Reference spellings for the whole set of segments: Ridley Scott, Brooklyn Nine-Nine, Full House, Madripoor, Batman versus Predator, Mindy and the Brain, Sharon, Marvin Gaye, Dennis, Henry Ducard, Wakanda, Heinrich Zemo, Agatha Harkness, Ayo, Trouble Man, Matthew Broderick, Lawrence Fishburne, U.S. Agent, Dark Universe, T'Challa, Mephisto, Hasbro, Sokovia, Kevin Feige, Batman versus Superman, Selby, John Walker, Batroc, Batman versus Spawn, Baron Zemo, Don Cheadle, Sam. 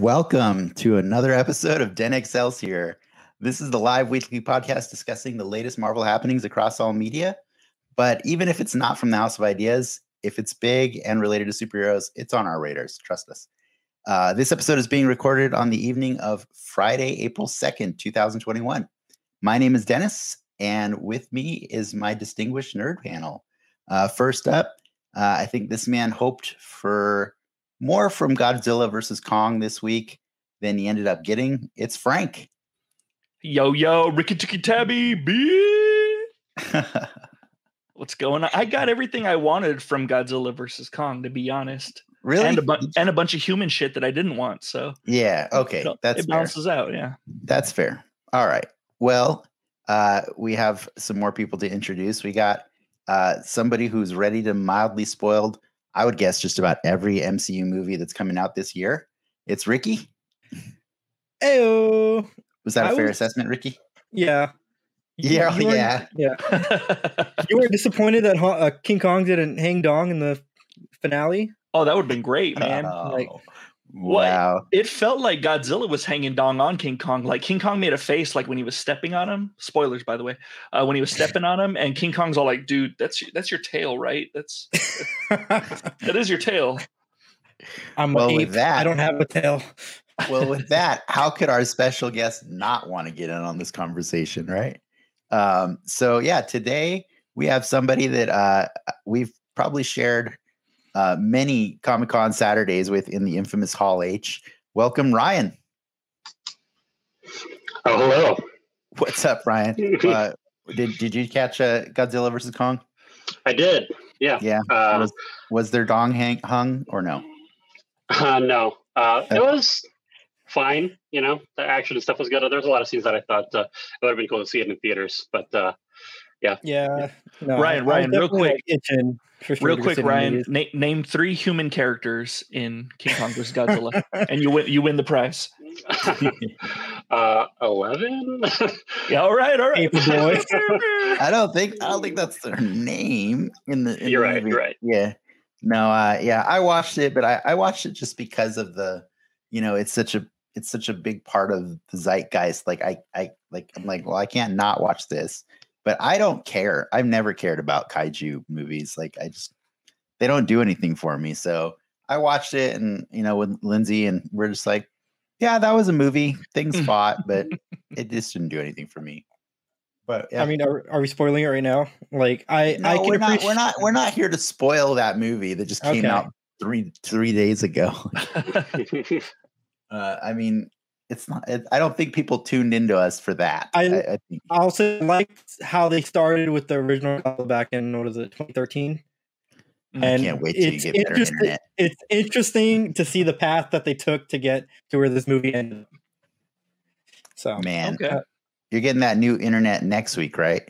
Welcome to another episode of Den Excelsior. This is the live weekly podcast discussing the latest Marvel happenings across all media. But even if it's not from the House of Ideas, if it's big and related to superheroes, it's on our radars. Trust us. This episode is being recorded on the evening of Friday, April 2nd, 2021. My name is Dennis, and with me is my distinguished nerd panel. First up, I think this man hoped for more from Godzilla versus Kong this week than he ended up getting. It's Frank. Yo, yo, Ricky Chicky Tabby, B. What's going on? I got everything I wanted from Godzilla versus Kong, to be honest. Really? And a bunch of human shit that I didn't want. So yeah, okay. That's fair. It balances out, yeah. That's fair. All right. Well, we have some more people to introduce. We got somebody who's ready to mildly spoiled, I would guess, just about every MCU movie that's coming out this year. It's Ricky. Hey-o. Was that a fair assessment, Ricky? Yeah. You were, yeah. You were disappointed that King Kong didn't hang dong in the finale? Oh, that would have been great, man. Oh, like, wow. It felt like Godzilla was hanging dong on King Kong. Like, King Kong made a face like when he was stepping on him. Spoilers, by the way. When he was stepping on him, and King Kong's all like, dude, that's your tail, right? That is your tail. I don't have a tail. Well, with that, how could our special guest not want to get in on this conversation, right? So, yeah, today we have somebody that we've probably shared many Comic-Con Saturdays with in the infamous Hall H. Welcome, Ryan. Oh, hello. What's up, Ryan? Did you catch Godzilla versus Kong? I did, yeah. Yeah. Was there dong hung or no? No. It was fine, you know. The action and stuff was good. There was a lot of scenes that I thought it would have been cool to see it in theaters, but yeah. Yeah. No, Ryan, real quick. Ryan, name three human characters in King Kong vs. Godzilla, and you win the prize. 11. Yeah, all right. I don't think that's their name in the. You're right. Yeah. No. Yeah. I watched it, but I watched it just because of the, you know, it's such a big part of the zeitgeist. Like I'm like, well, I can't not watch this. But I don't care. I've never cared about kaiju movies. Like they don't do anything for me. So I watched it, and you know, with Lindsay, and we're just like, yeah, that was a movie. Things fought, but it just didn't do anything for me. But yeah. I mean, are we spoiling it right now? Like we're not here to spoil that movie that just came out three days ago. I mean. It's not. I don't think people tuned into us for that. I think. I also liked how they started with the original back in 2013. And I can't wait till you get better internet. It's interesting to see the path that they took to get to where this movie ended. So, man, you're getting that new internet next week, right?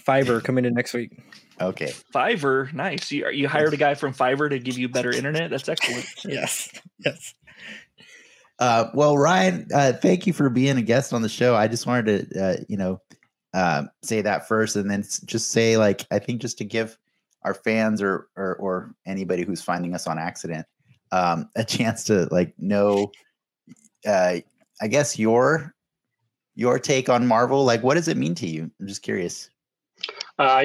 Fiverr coming in next week. Okay. Fiverr, nice. You hired a guy from Fiverr to give you better internet. That's excellent. Yes. Well, Ryan, thank you for being a guest on the show. I just wanted to, say that first, and then just say, like, I think just to give our fans or anybody who's finding us on accident a chance to, like, know, I guess your take on Marvel. Like, what does it mean to you? I'm just curious. I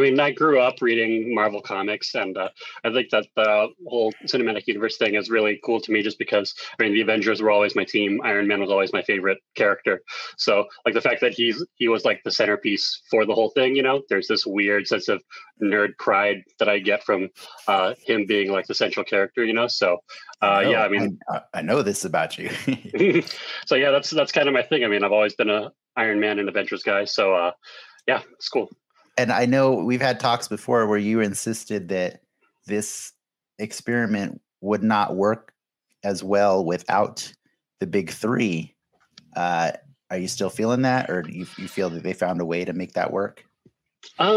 mean, I grew up reading Marvel comics, and I think that the whole cinematic universe thing is really cool to me just because, I mean, the Avengers were always my team. Iron Man was always my favorite character. So, like, the fact that he was, like, the centerpiece for the whole thing, you know, there's this weird sense of nerd pride that I get from him being, like, the central character, you know? So, yeah, I mean. I know this about you. So, yeah, that's kind of my thing. I mean, I've always been an Iron Man and Avengers guy, so, yeah, it's cool. And I know we've had talks before where you insisted that this experiment would not work as well without the big three. Are you still feeling that, or do you feel that they found a way to make that work? I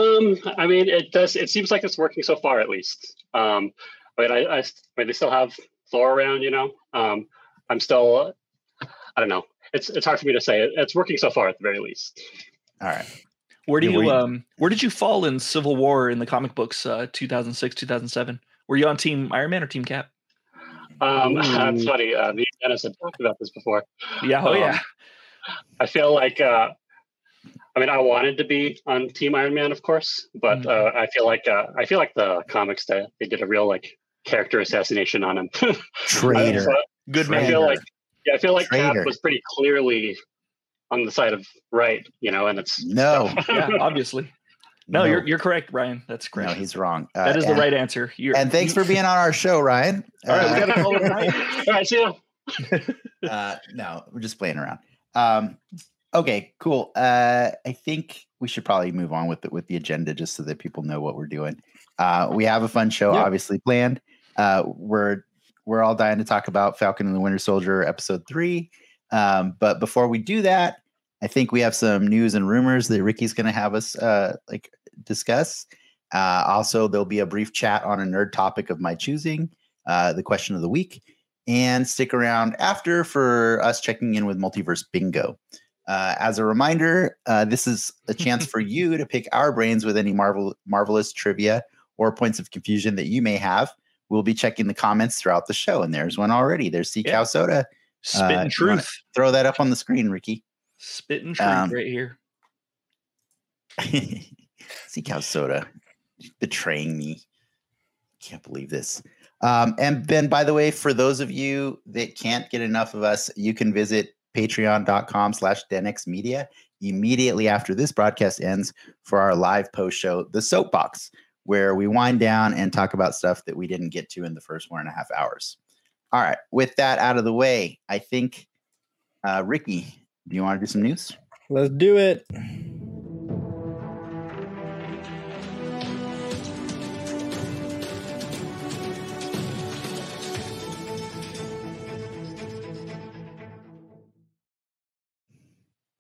mean, it does. It seems like it's working so far, at least. But I mean, they still have Thor around, you know. I'm still, I don't know. It's hard for me to say. It's working so far, at the very least. All right. Where did you fall in Civil War in the comic books, 2006, 2007? Were you on Team Iron Man or Team Cap? That's funny. Me and Dennis have talked about this before. Yeah. Oh, yeah. I feel like, I mean, I wanted to be on Team Iron Man, of course, but I feel like the comics that they did a real like character assassination on him. Traitor. Good man. I feel like Cap was pretty clearly on the side of right, you know, and it's no, yeah, obviously. No, you're correct, Ryan. That's correct. No, he's wrong. That is the right answer. And thanks for being on our show, Ryan. All right, we got to call him Ryan. All right, see you. No, we're just playing around. Okay, cool. I think we should probably move on with the agenda just so that people know what we're doing. We have a fun show, obviously, planned. We're all dying to talk about Falcon and the Winter Soldier episode 3. But before we do that, I think we have some news and rumors that Ricky's going to have us discuss. Also, there'll be a brief chat on a nerd topic of my choosing, the question of the week, and stick around after for us checking in with Multiverse Bingo. As a reminder, this is a chance for you to pick our brains with any marvelous trivia or points of confusion that you may have. We'll be checking the comments throughout the show, and there's one already. There's Sea Cow Soda. Spitting truth. Throw that up on the screen, Ricky. Spitting truth right here. Sea Cow Soda betraying me. Can't believe this. And then, by the way, for those of you that can't get enough of us, you can visit patreon.com/denxmedia immediately after this broadcast ends for our live post show, The Soapbox, where we wind down and talk about stuff that we didn't get to in the first 1.5 hours. All right. With that out of the way, I think, Ricky, do you want to do some news? Let's do it.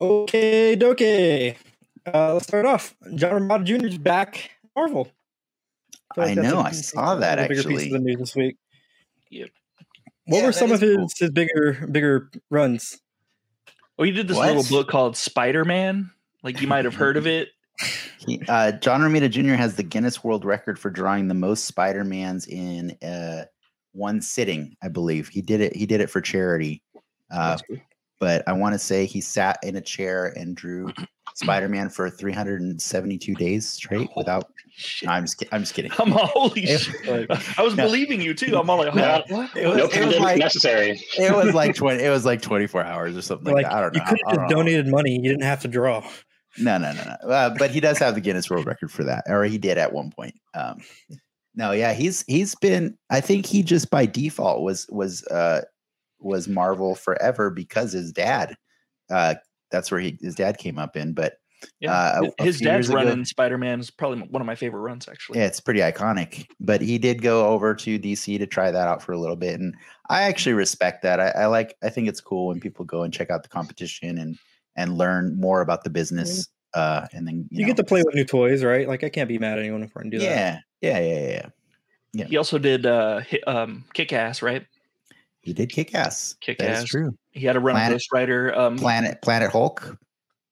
Okay, dokie. Let's start off. John Romita Jr. is back. Marvel. I know. I saw that actually. Bigger piece of the news this week. Yep. What were some of his bigger runs? Oh, he did this little book called Spider-Man. Like, you might have heard of it. John Romita Jr. has the Guinness World Record for drawing the most Spider-Mans in one sitting, I believe. He did it for charity. But I want to say he sat in a chair and drew Spider-Man for 372 days straight without. No, I'm just kidding. I'm holy shit. I was believing you too. I'm all like, what? It was like, necessary. It was like 24 hours or something like that. I don't know. You could have just donated money. You didn't have to draw. No. But he does have the Guinness World Record for that, or he did at one point. No, yeah, he's been. I think he just by default was Marvel forever because his dad. That's where his dad came up in, but his dad's run in Spider-Man is probably one of my favorite runs, actually. Yeah, it's pretty iconic. But he did go over to DC to try that out for a little bit, and I actually respect that. I think it's cool when people go and check out the competition and learn more about the business. And then you get to play with new toys, right? Like, I can't be mad at anyone if I can do that. Yeah. He also did Kick-Ass, right? He did Kick-Ass. That is true. He had a run Ghost Rider. Planet Hulk.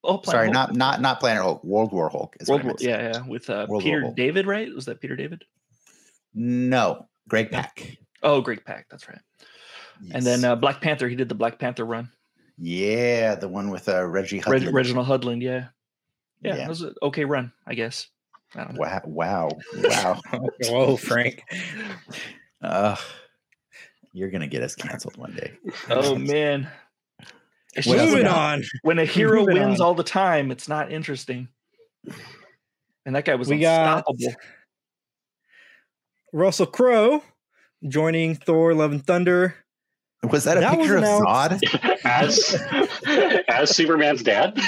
Oh, Planet sorry, Hulk. not Planet Hulk. World War Hulk. Yeah. With Peter David, right? Was that Peter David? No, Greg Pak. Oh, Greg Pak. That's right. Yes. And then Black Panther. He did the Black Panther run. Yeah, the one with Reggie Hudlin. Reginald Hudlin. Yeah. That was an okay run, I guess. I don't know. Wow. Whoa, Frank. You're going to get us canceled one day. Oh, man. Moving on. When a hero wins all the time, it's not interesting. And that guy was unstoppable. Russell Crowe joining Thor: Love and Thunder. Was that a picture of Zod? as Superman's dad?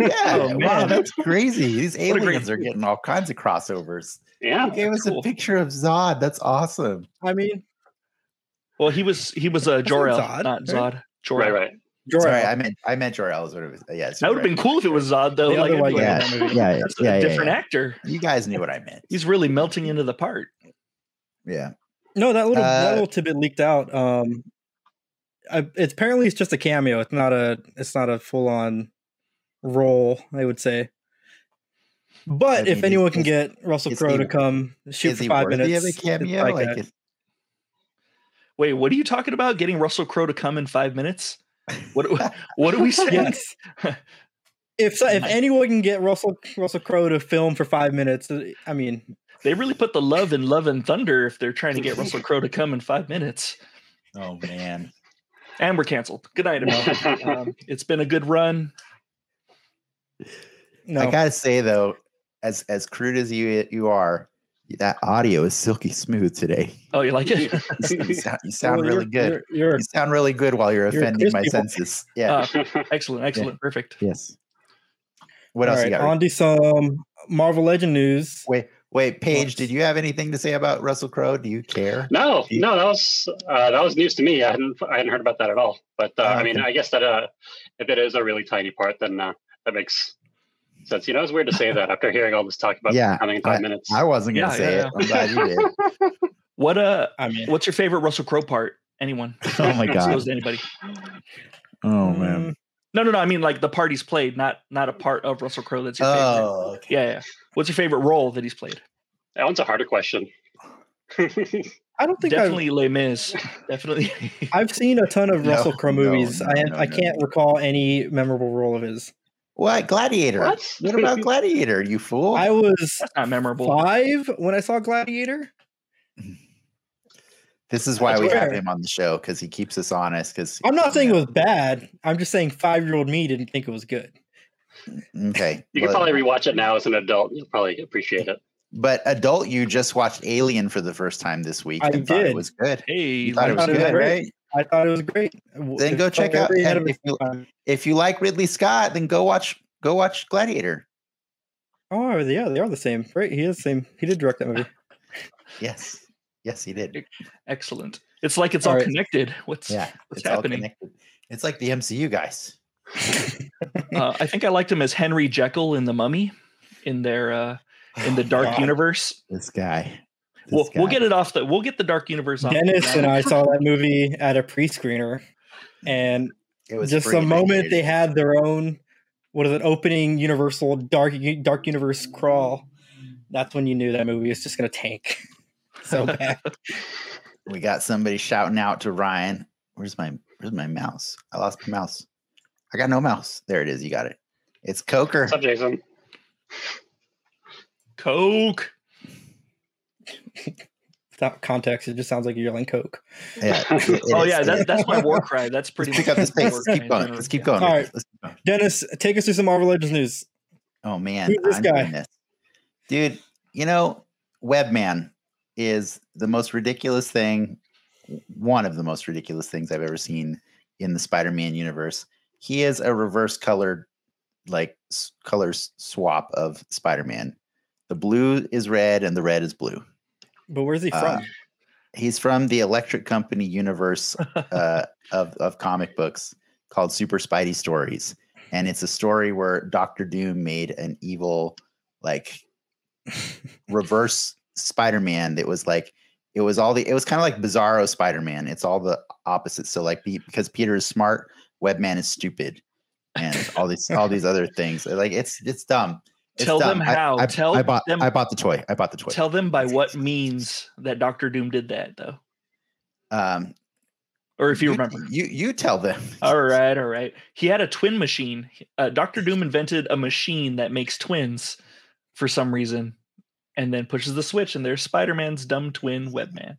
Yeah. Oh, wow, that's crazy. These aliens are getting all kinds of crossovers. Yeah. He gave us a picture of Zod. That's awesome. I mean... Well, he was a Jor-El, not Zod. Jor-El. Right. Jor-El. Sorry, I meant Jor-El as what it was. Yeah, that would have been cool if it was Zod though. That's a different actor. You guys knew what I meant. He's really melting into the part. Yeah. No, that little tidbit leaked out. Apparently it's just a cameo. It's not a full on role, I would say. But if anyone can get Russell Crowe to come shoot for 5 minutes, of a cameo, like. Wait, what are you talking about? Getting Russell Crowe to come in 5 minutes? What are we saying? Yes. If anyone can get Russell Crowe to film for 5 minutes, I mean, they really put the love in Love and Thunder if they're trying to get Russell Crowe to come in 5 minutes. Oh man! And we're canceled. Good night, everyone. It's been a good run. No. I gotta say though, as crude as you are, that audio is silky smooth today. Oh, you like it? you sound really good. You sound really good while you're offending my senses. Yeah. Excellent. Yeah. Perfect. Yes. What else you got? On to some Marvel Legend news. Wait, Paige, did you have anything to say about Russell Crowe? Do you care? No, that was news to me. I hadn't heard about that at all. But I mean, I guess that if it is a really tiny part, then that makes sense. You know, it's weird to say that after hearing all this talk about coming in 5 minutes. I wasn't going to say it. I'm glad you did. What I mean, what's your favorite Russell Crowe part? Anyone? Oh my god! Goes to anybody. Oh man. No. I mean, like the part he's played, not a part of Russell Crowe. That's your favorite. Okay. Yeah. What's your favorite role that he's played? That one's a harder question. I don't think definitely Les Mis. Definitely. I've seen a ton of Russell Crowe movies. I can't recall any memorable role of his. What? Gladiator? What about Gladiator? You fool! I was not memorable. 5 when I saw Gladiator. This is why we have him on the show, because he keeps us honest. Because I'm not saying it was bad. I'm just saying 5-year-old me didn't think it was good. Okay. You can probably rewatch it now as an adult. You'll probably appreciate it. But adult, you just watched Alien for the first time this week. I did. It was good. Hey, you thought it was good, right? I thought it was great. Then go check out. If you like Ridley Scott, then go watch Gladiator. Oh, yeah, they are the same. Right? He is the same. He did direct that movie. Yes. Yes, he did. Excellent. It's like it's all connected. What's happening? It's like the MCU guys. I think I liked him as Henry Jekyll in The Mummy, in the Dark Universe. This guy. We'll get it off. We'll get the Dark Universe off. Dennis and I saw that movie at a pre-screener, and it was just the moment they had their own. What is it? Opening Universal Dark Universe crawl. That's when you knew that movie was just going to tank. So bad. We got somebody shouting out to Ryan. Where's my mouse? I lost my mouse. I got no mouse. There it is. You got it. It's Coker. What's up, Jason? Coke. Without context, it just sounds like you're yelling Coke. Yeah. That's my war cry. That's pretty. Let's pick up this pace. Let's keep going. All right. Dennis, take us through some Marvel Legends news. Oh man, who's this guy? Dude, you know, Webman is the most ridiculous thing, one of the most ridiculous things I've ever seen in the Spider-Man universe. He is a reverse colored, like colors swap of Spider-Man. The blue is red and the red is blue. But where's he from? He's from the Electric Company universe of comic books called Super Spidey Stories. And it's a story where Doctor Doom made an evil, like reverse Spider-Man that was like it was kind of like Bizarro Spider-Man. It's all the opposites. So like because Peter is smart, Webman is stupid, and all these other things. Like it's dumb. Tell them how. I bought the toy. Tell them by what means that Dr. Doom did that though. Or if you remember, you tell them. All right. He had a twin machine. Dr. Doom invented a machine that makes twins for some reason. And then pushes the switch, and there's Spider-Man's dumb twin, Webman.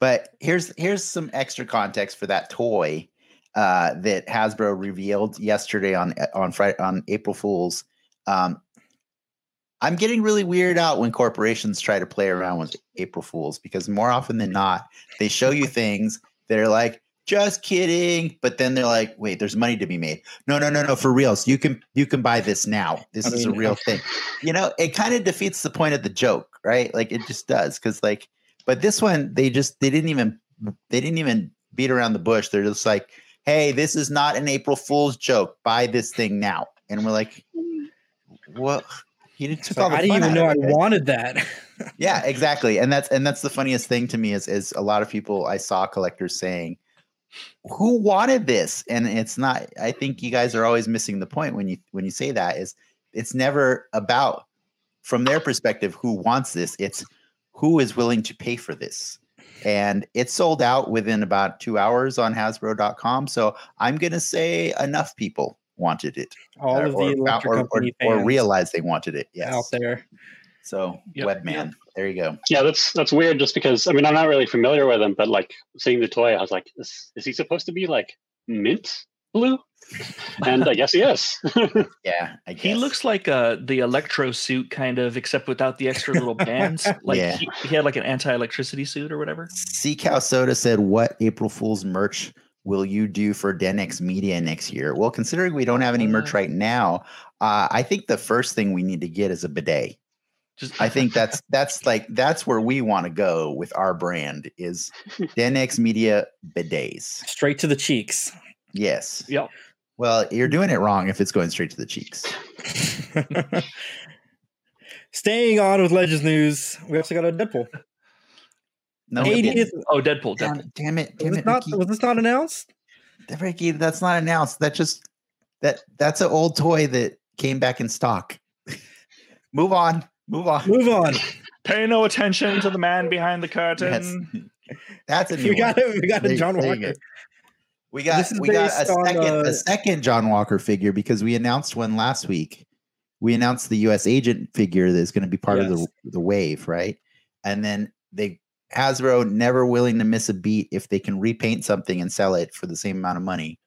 But here's some extra context for that toy that Hasbro revealed yesterday on Friday, on April Fool's. I'm getting really weirded out when corporations try to play around with April Fool's, because more often than not, they show you things that are like, just kidding. But then they're like, wait, there's money to be made. No. For real. So you can buy this now. This is a real thing. You know, it kind of defeats the point of the joke, right? Like it just does. Cause like, but this one, they didn't even beat around the bush. They're just like, hey, this is not an April Fool's joke. Buy this thing now. And we're like, what? I didn't even know I wanted that. Yeah, exactly. And that's the funniest thing to me is a lot of people I saw collectors saying, who wanted this? And it's not, I think you guys are always missing the point when you say that, is it's never about, from their perspective, who wants this. It's who is willing to pay for this. And it sold out within about 2 hours on Hasbro.com. So I'm going to say enough people wanted it. All of the electric company fans or realized they wanted it. Yes. Out there. So yep. Webman, yep. There you go. Yeah, that's weird just because, I mean, I'm not really familiar with him, but like seeing the toy, I was like, is he supposed to be like mint blue? And I guess he is. Yeah, I guess. He looks like the electro suit kind of, except without the extra little bands. Like yeah. he had like an anti-electricity suit or whatever. Sea Cow Soda said, what April Fool's merch will you do for Denix Media next year? Well, considering we don't have any merch right now, I think the first thing we need to get is a bidet. I think that's where we want to go with our brand is Denix Media bidets. Straight to the cheeks. Yes. Yep. Well, you're doing it wrong if it's going straight to the cheeks. Staying on with Legends news, we also got a Deadpool. No. Deadpool. Damn it. Was this not announced? Ricky, that's not announced. That's an old toy that came back in stock. Move on. Pay no attention to the man behind the curtain. That's a new one. We got a John Walker. We got a second John Walker figure because we announced one last week. We announced the U.S. Agent figure that's going to be part of the wave, right? And then Hasbro never willing to miss a beat if they can repaint something and sell it for the same amount of money.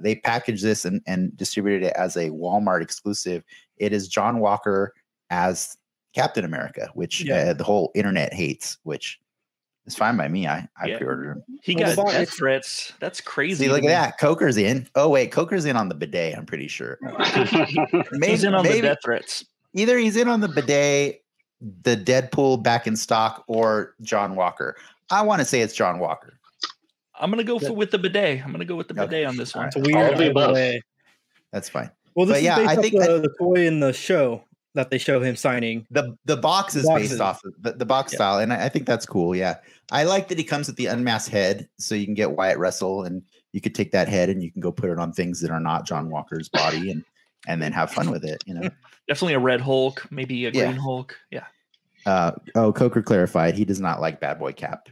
They packaged this and distributed it as a Walmart exclusive. It is John Walker as Captain America, which the whole internet hates, which is fine by me. I pre-ordered him. He got death threats. That's crazy. See, look at that. Coker's in. Oh, wait. Coker's in on the bidet, I'm pretty sure. He's in on the death threats. Either he's in on the bidet, the Deadpool back in stock, or John Walker. I want to say it's John Walker. I'm going to go with the bidet. I'm going to go with the bidet on this one. Right. That's fine. Well, this is based off the toy in the show. That they show him signing. The box is based off of the box style, and I think that's cool. Yeah, I like that he comes with the unmasked head, so you can get Wyatt Russell, and you could take that head and you can go put it on things that are not John Walker's body, and then have fun with it. You know, definitely a Red Hulk, maybe a Green Hulk. Yeah. Coker clarified he does not like Bad Boy Cap.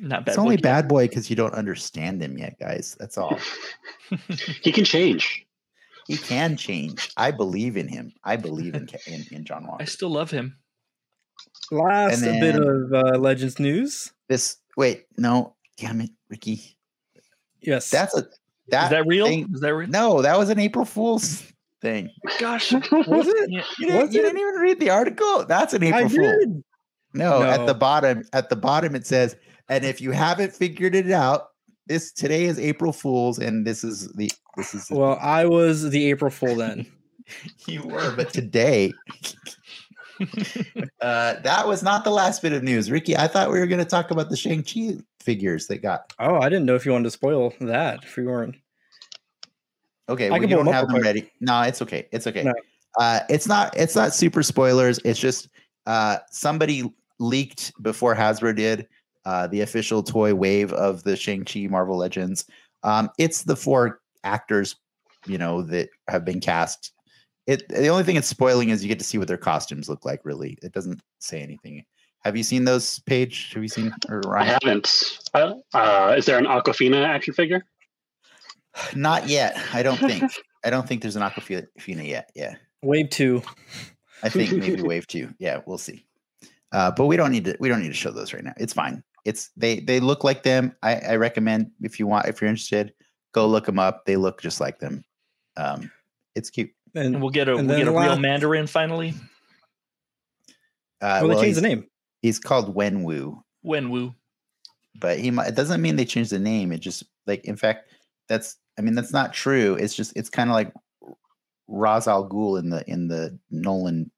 Bad Boy because you don't understand him yet, guys. That's all. He can change. He can change. I believe in him. I believe in John Walker. I still love him. Last bit of Legends news. Damn it, Ricky. Yes. Is that real? Is that real? No, that was an April Fool's thing. Gosh. Was it? You didn't even read the article. That's an April Fool. No, at the bottom it says, and if you haven't figured it out, today is April Fool's, and this is well, I was the April Fool then. You were, but today that was not the last bit of news. Ricky, I thought we were going to talk about the Shang-Chi figures they got. Oh, I didn't know if you wanted to spoil that. If you weren't, okay, we don't have them ready. No, it's okay. It's okay. No. It's not super spoilers. It's just somebody leaked before Hasbro did the official toy wave of the Shang-Chi Marvel Legends. It's the four actors, that have been cast. The only thing it's spoiling is you get to see what their costumes look like, really. It doesn't say anything. Have you seen those, Paige? Have you seen Ryan? I haven't. Is there an Aquafina action figure? Not yet. I don't think there's an Aquafina yet. Yeah. Wave 2. I think maybe Wave 2. Yeah, we'll see. But we don't need to show those right now. It's fine. They look like them. I recommend if you're interested, go look them up. They look just like them. It's cute. And we'll get a real Mandarin finally. They changed the name. He's called Wenwu. Wenwu. But it doesn't mean they changed the name. It just that's not true. It's just it's kind of like Ra's al Ghul in the Nolan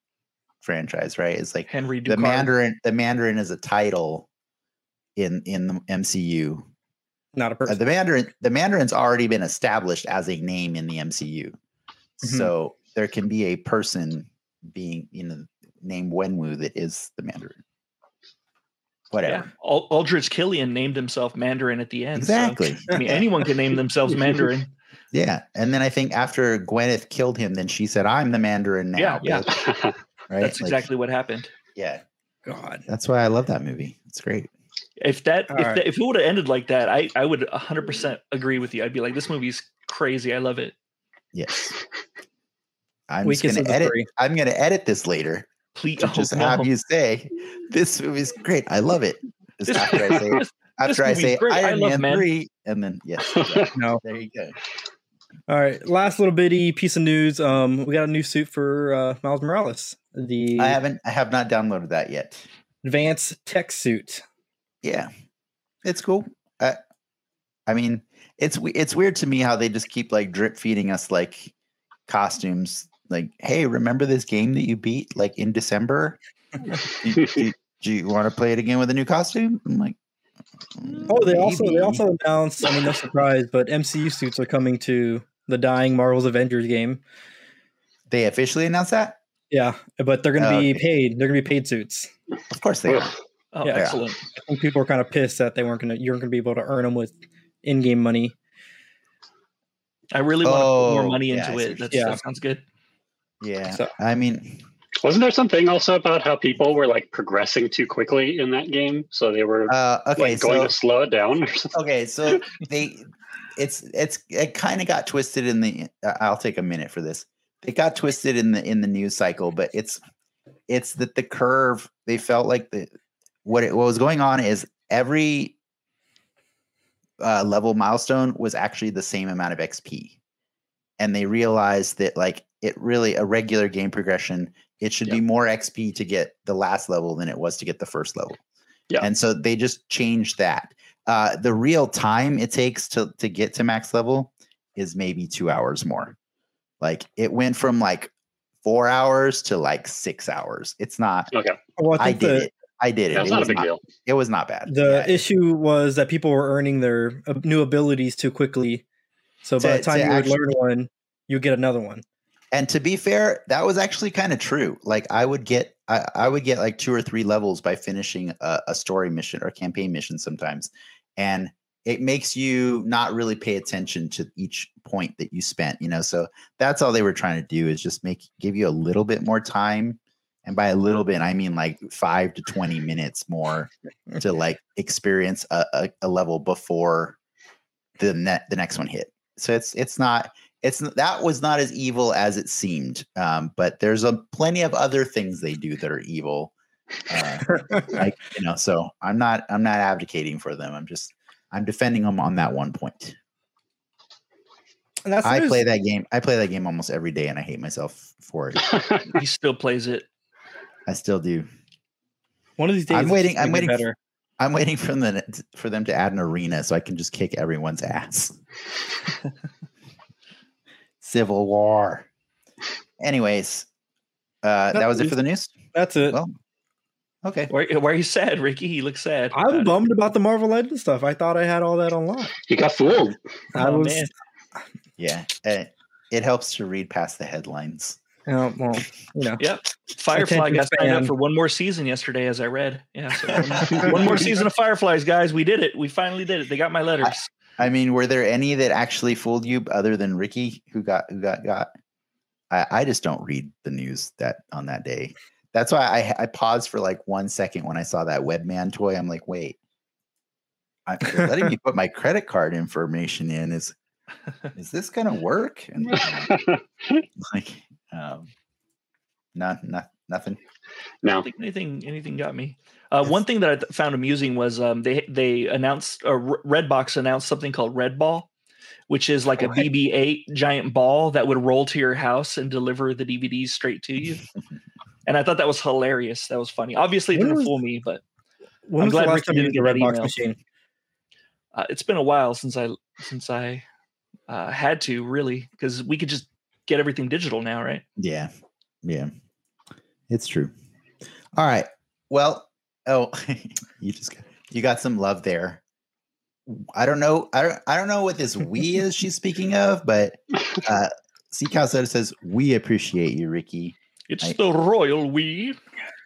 franchise, right? It's like Henry Ducard. The Mandarin is a title in the MCU. Not a person. The Mandarin's already been established as a name in the MCU. Mm-hmm. So there can be a person being named Wenwu that is the Mandarin. Whatever. Yeah. Aldrich Killian named himself Mandarin at the end. Exactly. So, anyone can name themselves Mandarin. Yeah. And then I think after Gwyneth killed him, then she said, I'm the Mandarin now. Yeah. Right? That's exactly what happened. Yeah. God. That's why I love that movie. It's great. If it would have ended like that, I would 100% agree with you. I'd be like, this movie's crazy. I love it. Yes. I'm just gonna edit. I'm gonna edit this later. Please just have you say this movie's great. I love it. Just after I say Iron Man 3, and then yes, no, there you go. All right, last little bitty piece of news. We got a new suit for Miles Morales. I have not downloaded that yet. Advanced tech suit. Yeah, it's cool. I mean, it's weird to me how they just keep like drip feeding us like costumes. Like, hey, remember this game that you beat like in December? do you want to play it again with a new costume? I'm like, oh, they also announced, I mean, no surprise, but MCU suits are coming to the dying Marvel's Avengers game. They officially announced that? Yeah, but they're going to be paid. They're going to be paid suits. Of course they are. Oh, yeah, excellent. I think people are kind of pissed that you weren't going to be able to earn them with in-game money. I really want to put more money into it. That sounds good. Yeah, so, I mean, wasn't there something also about how people were like progressing too quickly in that game, so they were going to slow it down? Or something? Okay, so it kind of got twisted in the. I'll take a minute for this. It got twisted in the news cycle, but it's that the curve. They felt like what was going on is every level milestone was actually the same amount of XP, and they realized that like. It really a regular game progression. It should be more XP to get the last level than it was to get the first level. Yeah. And so they just changed that. The real time it takes to get to max level is maybe 2 hours more. Like it went from like 4 hours to like 6 hours. It's not. Okay. Well, I did it. That's not a big deal. It was not bad. The issue was that people were earning their new abilities too quickly. So by the time you would learn one, you get another one. And to be fair, that was actually kind of true. Like I would get like 2 or 3 levels by finishing a story mission or campaign mission sometimes. And it makes you not really pay attention to each point that you spent, you know? So that's all they were trying to do is just give you a little bit more time. And by a little bit, I mean like 5 to 20 minutes more to like experience a level before the next one hit. So that was not as evil as it seemed, but there's plenty of other things they do that are evil. So I'm not advocating for them. I'm defending them on that one point. And I play that game. I play that game almost every day, and I hate myself for it. He still plays it. I still do. One of these days, I'm waiting. Better. I'm waiting for them to add an arena so I can just kick everyone's ass. Civil War. Anyways, that was it for the news. That's it. Well, okay. Why are you sad, Ricky? You look sad. I'm bummed about the Marvel Legends stuff. I thought I had all that online. You got fooled. Man. Yeah. It helps to read past the headlines. Well, you know. Yep. Firefly got signed up for one more season yesterday, as I read. Yeah. So one more season of Fireflies, guys. We did it. We finally did it. They got my letters. I mean, were there any that actually fooled you other than Ricky who got? I just don't read the news on that day. That's why I paused for like 1 second when I saw that Webman toy. I'm like, wait, they're letting me put my credit card information in. Is this going to work? And like, nothing. No, I don't think anything got me. One thing that I found amusing was they announced, or Redbox announced something called Red Ball, which is like a BB-8 giant ball that would roll to your house and deliver the DVDs straight to you. And I thought that was hilarious. That was funny. Obviously, it didn't fool me, but I'm glad Ricky didn't get that email. It's been a while since I had to, really, because we could just get everything digital now, right? Yeah, yeah. It's true. All right. Well, you got some love there. I don't know. I don't know what this "we" is she's speaking of, but C. Calcetta says we appreciate you, Ricky. It's the royal we.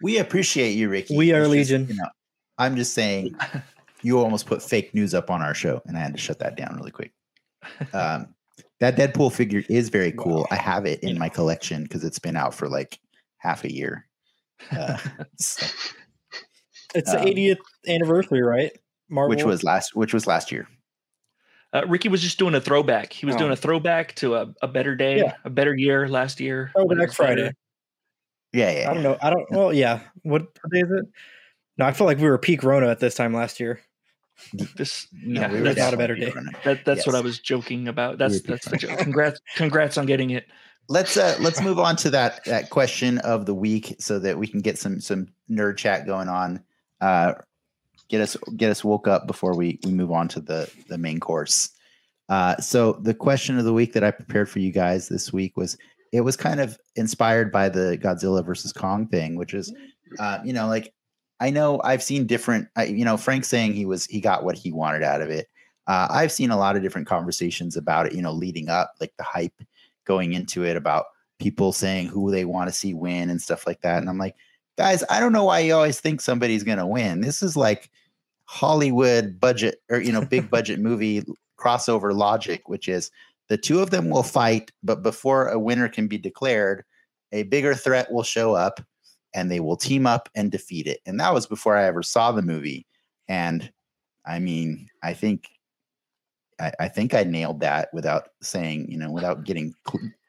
We appreciate you, Ricky. We are Legion. Just, I'm just saying, you almost put fake news up on our show, and I had to shut that down really quick. That Deadpool figure is very cool. I have it in my collection because it's been out for like. Half a year. It's the 80th anniversary, right? Marvel, which was last year. Ricky was just doing a throwback. He was doing a throwback to a better day, a better year last year. Oh, next Friday. Yeah. I don't know. Well, yeah. What day is it? No, I feel like we were peak Rona at this time last year. We were not a better day. That's what I was joking about. That's the joke. Congrats on getting it. Let's move on to that question of the week so that we can get some nerd chat going on. Get us woke up before we move on to the main course. So the question of the week that I prepared for you guys this week was kind of inspired by the Godzilla versus Kong thing, which is, I know I've seen different, Frank saying he got what he wanted out of it. I've seen a lot of different conversations about it, leading up, like the hype going into it about people saying who they want to see win and stuff like that. And I'm like, guys, I don't know why you always think somebody's going to win. This is like Hollywood budget or, big budget movie crossover logic, which is the two of them will fight, but before a winner can be declared, a bigger threat will show up and they will team up and defeat it. And that was before I ever saw the movie. And I mean, I think I nailed that without saying, without getting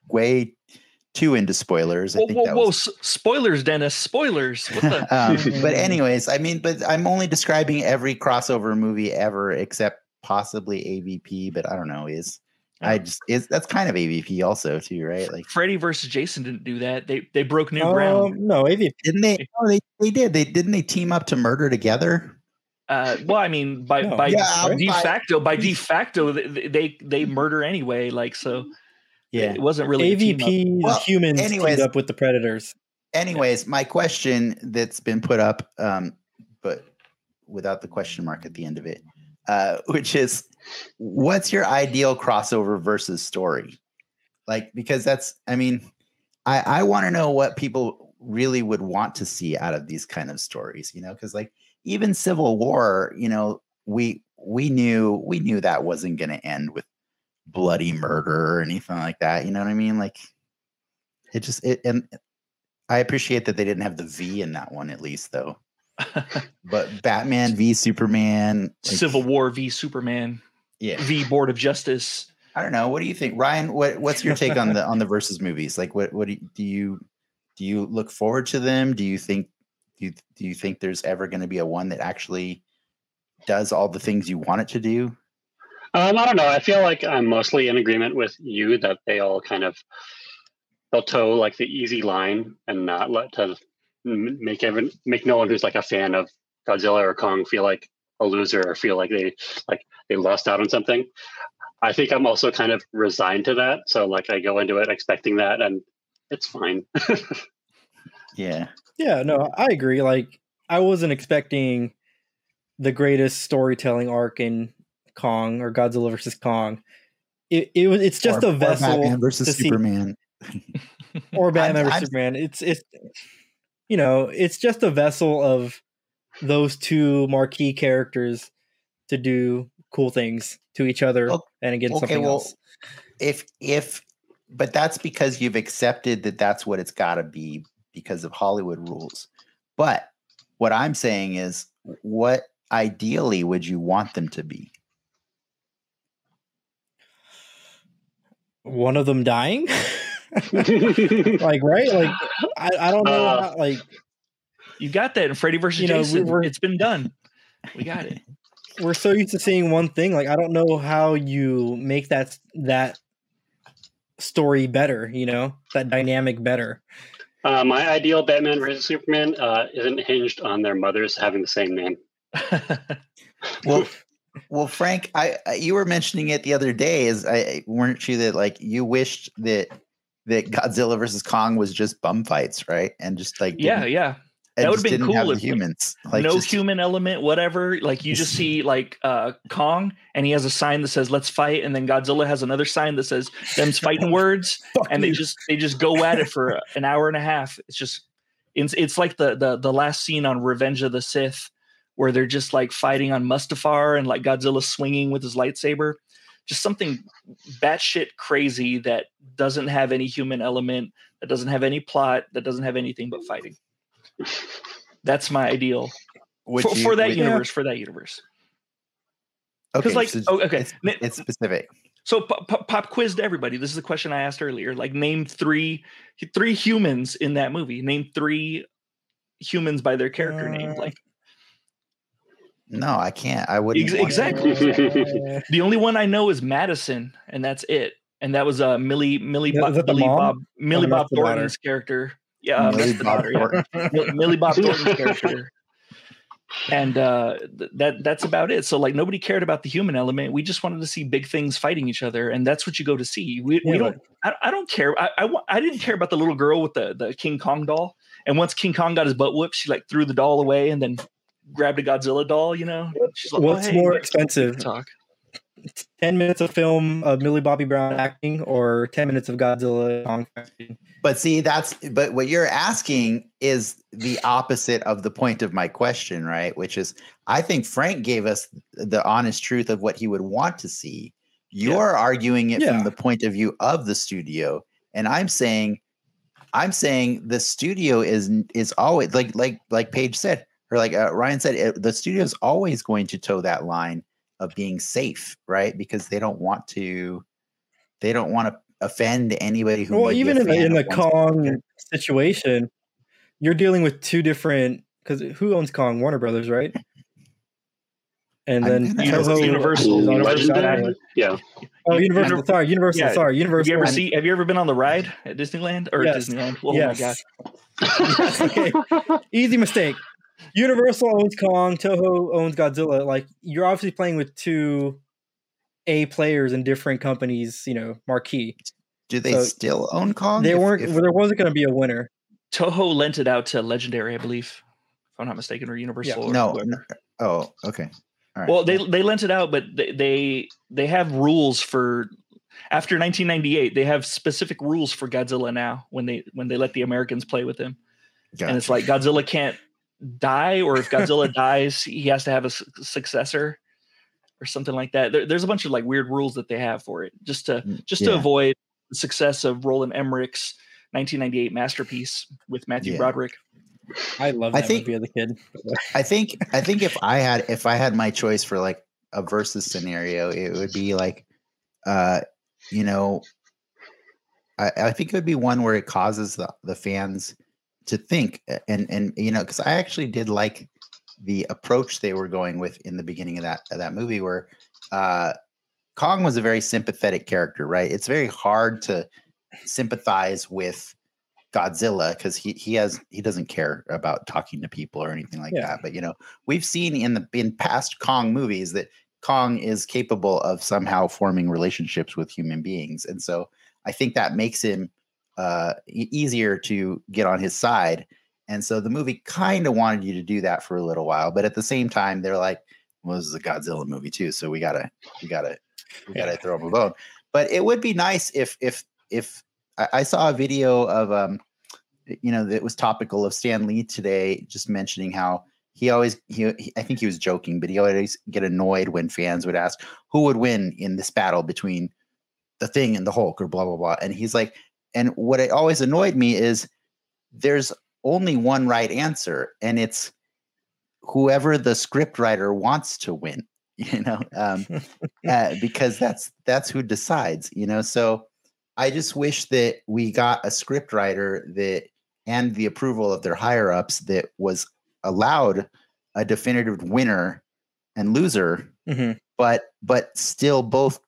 way too into spoilers. Spoilers, Dennis, spoilers. What the? But anyways, but I'm only describing every crossover movie ever, except possibly AVP, but I don't know, that's kind of AVP also too, right? Like Freddy versus Jason didn't do that. They broke new ground. No, AVP didn't they? No, they did. Didn't they team up to murder together? By de facto, they murder anyway. Like so, yeah, it wasn't really AVP. Humans teamed up with the Predators. Anyways, my question that's been put up, but without the question mark at the end of it. Which is, what's your ideal crossover versus story? Like, because I want to know what people really would want to see out of these kind of stories, because like even Civil War, we knew that wasn't going to end with bloody murder or anything like that. You know what I mean? Like and I appreciate that they didn't have the V in that one, at least though. But Batman v Superman, Civil War v Superman, v Board of Justice. I don't know. What do you think, Ryan? What's your take on the versus movies? Like, what do you look forward to them? Do you think there's ever going to be a one that actually does all the things you want it to do? I don't know. I feel like I'm mostly in agreement with you that they all they'll toe like the easy line and not let to. Make no one who's like a fan of Godzilla or Kong feel like a loser or feel like they lost out on something. I think I'm also kind of resigned to that, so like I go into it expecting that, and it's fine. Yeah. No, I agree. Like I wasn't expecting the greatest storytelling arc in Kong or Godzilla versus Kong. It's just a vessel. Batman versus Superman. Or Batman versus Superman. It's. It's just a vessel of those two marquee characters to do cool things to each other and against something else. But that's because you've accepted that that's what it's got to be because of Hollywood rules. But what I'm saying is, what ideally would you want them to be? One of them dying? I don't know. You got that in Freddy versus Jason. It's been done. We got it. We're so used to seeing one thing. Like I don't know how you make that story better. That dynamic better. My ideal Batman versus Superman isn't hinged on their mothers having the same name. Well, Frank, you were mentioning it the other day. Weren't you that like you wished that Godzilla versus Kong was just bum fights, right? And just like that would have been cool if humans, human element, whatever. Like you just see Kong, and he has a sign that says "Let's fight," and then Godzilla has another sign that says "Them's fighting words," and they just go at it for an hour and a half. It's just it's like the last scene on Revenge of the Sith, where they're just like fighting on Mustafar and like Godzilla swinging with his lightsaber. Just something batshit crazy that doesn't have any human element, that doesn't have any plot, that doesn't have anything but fighting. That's my ideal. For that universe. Okay, like, so it's specific. So pop quiz to everybody. This is the question I asked earlier. Like, name three humans in that movie. Name three humans by their character name. Like, no, I can't. I wouldn't. Exactly. The only one I know is Madison, and that's it. And that was Millie Bob Thornton's character. Yeah, Millie Bob Thornton's character. And that's about it. So, like, nobody cared about the human element. We just wanted to see big things fighting each other, and that's what you go to see. I don't care. I didn't care about the little girl with the King Kong doll. And once King Kong got his butt whooped, she like threw the doll away and then grabbed a Godzilla doll. You know, she's like, what's more expensive? 10 minutes of film of Millie Bobby Brown acting, or 10 minutes of Godzilla Kong acting. But see, but what you're asking is the opposite of the point of my question, right? Which is, I think Frank gave us the honest truth of what he would want to see. You're arguing it from the point of view of the studio, and I'm saying the studio is always like Paige said, or like Ryan said, the studio is always going to toe that line of being safe, right? Because they don't want to offend anybody who. Well, even in the Kong situation, you're dealing with two different. Because who owns Kong? Warner Brothers, right? And then Universal. Yeah. Oh, Universal. Sorry, Universal. Yeah. Sorry, Universal. Have you ever been on the ride at Disneyland or Disneyland? Oh my gosh. Okay. Easy mistake. Universal owns Kong, Toho owns Godzilla. Like, you're obviously playing with two A players in different companies, you know, marquee. Do they still own Kong? There wasn't going to be a winner. Toho lent it out to Legendary, I believe, if I'm not mistaken, or Universal. Yeah. No. Oh, okay. All right. Well, they lent it out, but they have rules for after 1998. They have specific rules for Godzilla now when they let the Americans play with him, and it's like Godzilla can't die, or if Godzilla dies, he has to have a successor or something like that. There's a bunch of like weird rules that they have for it, just to avoid the success of Roland Emmerich's 1998 masterpiece with Matthew Broderick. I love that movie as a kid. I think if I had my choice for like a versus scenario, it would be like I think it would be one where it causes the fans to think, and you know, because I actually did like the approach they were going with in the beginning of that movie, where Kong was a very sympathetic character, right? It's very hard to sympathize with Godzilla because he doesn't care about talking to people or anything like that. But you know, we've seen in past Kong movies that Kong is capable of somehow forming relationships with human beings, and so I think that makes him easier to get on his side. And so the movie kind of wanted you to do that for a little while, but at the same time they're like, well, this is a Godzilla movie too, so we gotta throw him a bone. But it would be nice if I saw a video of that was topical of Stan Lee today, just mentioning how I think he was joking, but he always get annoyed when fans would ask who would win in this battle between the Thing and the Hulk or blah blah blah, and he's like, and what it always annoyed me is there's only one right answer, and it's whoever the script writer wants to win, you know, because that's who decides, you know. So I just wish that we got a script writer that, and the approval of their higher ups, that was allowed a definitive winner and loser, but still both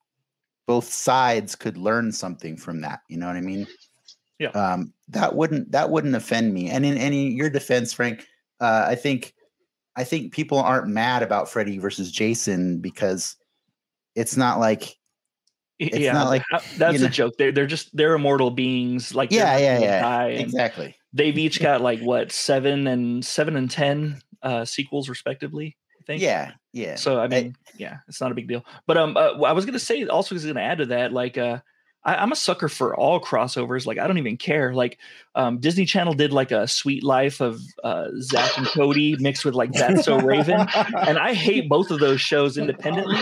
sides could learn something from that. You know what I mean? Yeah. That wouldn't offend me. And in your defense, Frank, I think people aren't mad about Freddy versus Jason because it's not like, that's a joke. They're immortal beings. Like, die, exactly. They've each got like what, seven and 10 sequels respectively. Think. Yeah. So I mean, it's not a big deal. But I was gonna say also, is gonna add to that, like I'm a sucker for all crossovers. Like, I don't even care. Like Disney Channel did like a Sweet Life of Zach and Cody mixed with like That's So Raven, and I hate both of those shows independently.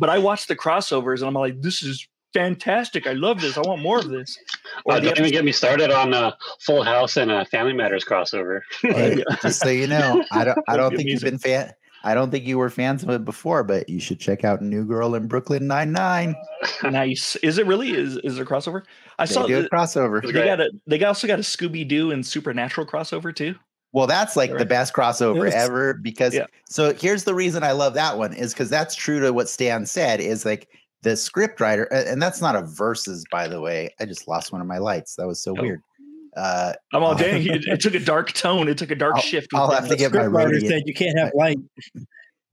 But I watch the crossovers and I'm like, this is fantastic. I love this. I want more of this. Don't even get me started on Full House and Family Matters crossover. Hey, just so you know, I don't think you've been fan. I don't think you were fans of it before, but you should check out New Girl in Brooklyn Nine-Nine. Nice. Is it really? Is it a crossover? I saw a crossover. They also got a Scooby-Doo and Supernatural crossover too. Well, that's like the best crossover ever because so here's the reason I love that one is because that's true to what Stan said is like the scriptwriter, and that's not a versus, by the way. I just lost one of my lights. That was so weird. I'm all dang. It took a dark tone. It took a dark shift. I'll have to get my roadie. Said you can't have light.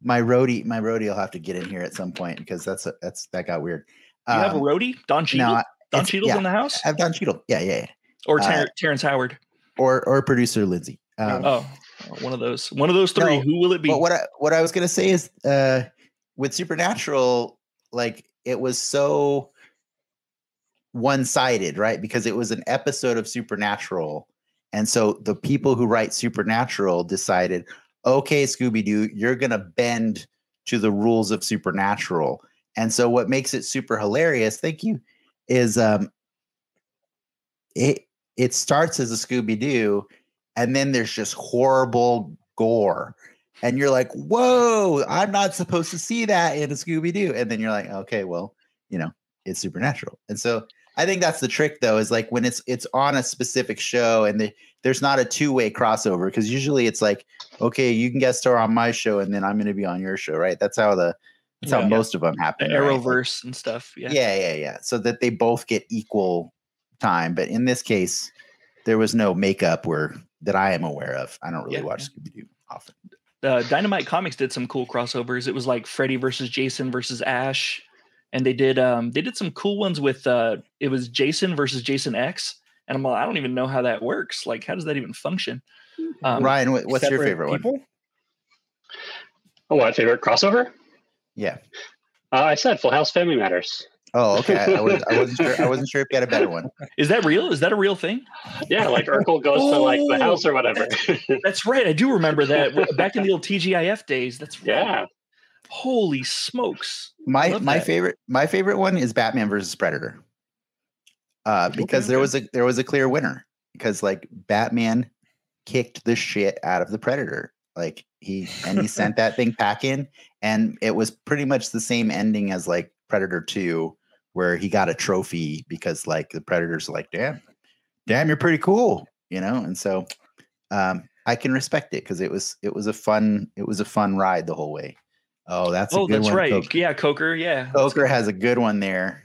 My roadie will have to get in here at some point because that got weird. You have a roadie, Don Cheadle. No, Don Cheadle's in the house. I have Don Cheadle. Yeah. Or Terrence Howard. Or producer Lindsay. One of those three. No, who will it be? But what I was gonna say is with Supernatural, like it was so one-sided, right? Because it was an episode of Supernatural, and so the people who write Supernatural decided, okay, Scooby-Doo, you're gonna bend to the rules of Supernatural. And so what makes it super hilarious, thank you, is it starts as a Scooby-Doo. And then there's just horrible gore. And you're like, whoa, I'm not supposed to see that in a Scooby-Doo. And then you're like, okay, well, it's Supernatural. And so I think that's the trick, though, is like when it's on a specific show and there's not a two-way crossover. Because usually it's like, okay, you can guest star on my show and then I'm going to be on your show, right? That's how how most of them happen. The Arrowverse and stuff. Yeah. So that they both get equal time. But in this case, there was no makeup that I am aware of. I don't really watch Scooby-Doo often. Dynamite Comics did some cool crossovers. It was like Freddy versus Jason versus Ash, and they did some cool ones with it was Jason versus Jason X, and I'm like, I don't even know how that works. Like, how does that even function? Ryan, what's your favorite one? Oh, my favorite crossover? Yeah, I said Full House Family Matters. Oh, okay. I wasn't sure if you had a better one. Is that real? Is that a real thing? Yeah, like Urkel goes to like the house or whatever. That's right. I do remember that back in the old TGIF days. That's right. Yeah. Holy smokes! My favorite one is Batman versus Predator. Because there was a clear winner because like Batman kicked the shit out of the Predator. Like he sent that thing packing, and it was pretty much the same ending as like Predator 2, where he got a trophy because like the Predators are like, damn, you're pretty cool, and so I can respect it because it was a fun ride the whole way. That's right. Coker. Yeah, Coker has a good one there.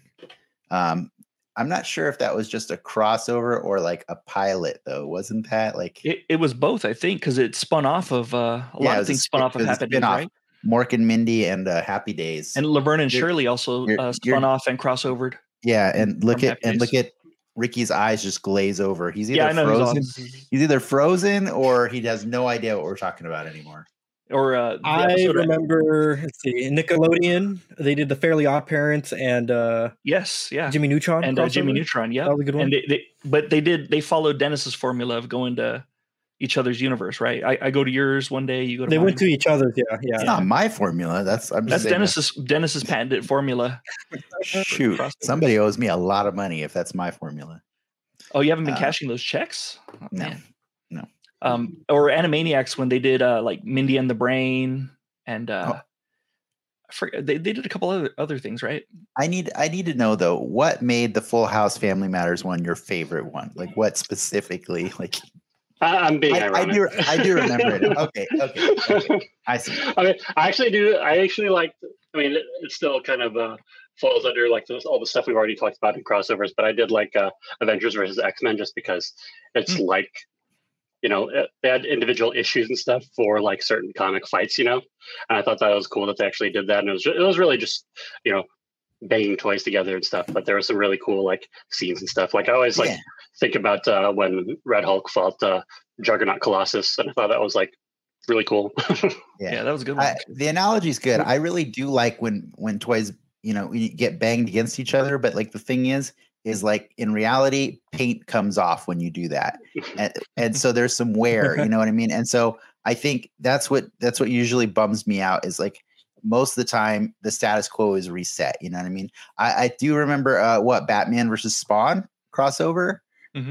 I'm not sure if that was just a crossover or like a pilot though. Wasn't that like it was both, I think, because it spun off of lot of things spun off of Happy Days, right? Mork and Mindy and Happy Days, and Laverne and Shirley also spun off and crossovered. Yeah, and look at Ricky's eyes just glaze over. He's either frozen. He's either frozen or he has no idea what we're talking about anymore. Or I remember. Let's see, Nickelodeon. They did the Fairly Odd Parents and Jimmy Neutron and Jimmy Neutron. Yeah, that was a good one. And they followed Dennis's formula of going to each other's universe, right? I go to yours one day, you go to mine. Went to each other's, yeah. It's not my formula. That's Dennis's patented formula. Shoot. Somebody owes me a lot of money if that's my formula. Oh, you haven't been cashing those checks? Oh, no. Or Animaniacs when they did like Mindy and the Brain and I forget, they did a couple other things, right? I need to know though, what made the Full House Family Matters one your favorite one? Like what specifically? Like I'm being ironic. I do remember it. Okay. I see. I mean, I actually liked. I mean, it still kind of falls under like all the stuff we've already talked about in crossovers. But I did like Avengers versus X-Men just because it's like, they had individual issues and stuff for like certain comic fights, And I thought that was cool that they actually did that, and it was really just banging toys together and stuff. But there were some really cool like scenes and stuff. Like I always like think about when Red Hulk fought Juggernaut Colossus, and I thought that was like really cool. yeah, that was a good one. The analogy's good. I really do like when toys, get banged against each other. But like the thing is like in reality, paint comes off when you do that, and so there's some wear. You know what I mean? And so I think that's what usually bums me out is like, most of the time, the status quo is reset. You know what I mean? I do remember Batman versus Spawn crossover,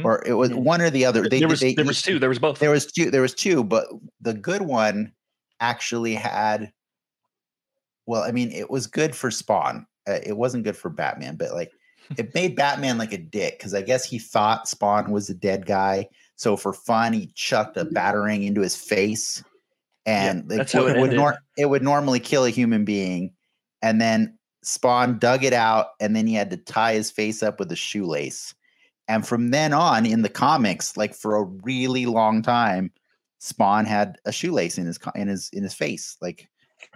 or it was one or the other. There was two. There was both. There was two, but the good one actually had. Well, I mean, it was good for Spawn. It wasn't good for Batman, but like it made Batman like a dick, because I guess he thought Spawn was a dead guy. So for fun, he chucked a batarang into his face, and it would normally kill a human being. And then Spawn dug it out, and then he had to tie his face up with a shoelace. And from then on in the comics, like for a really long time, Spawn had a shoelace in his face, like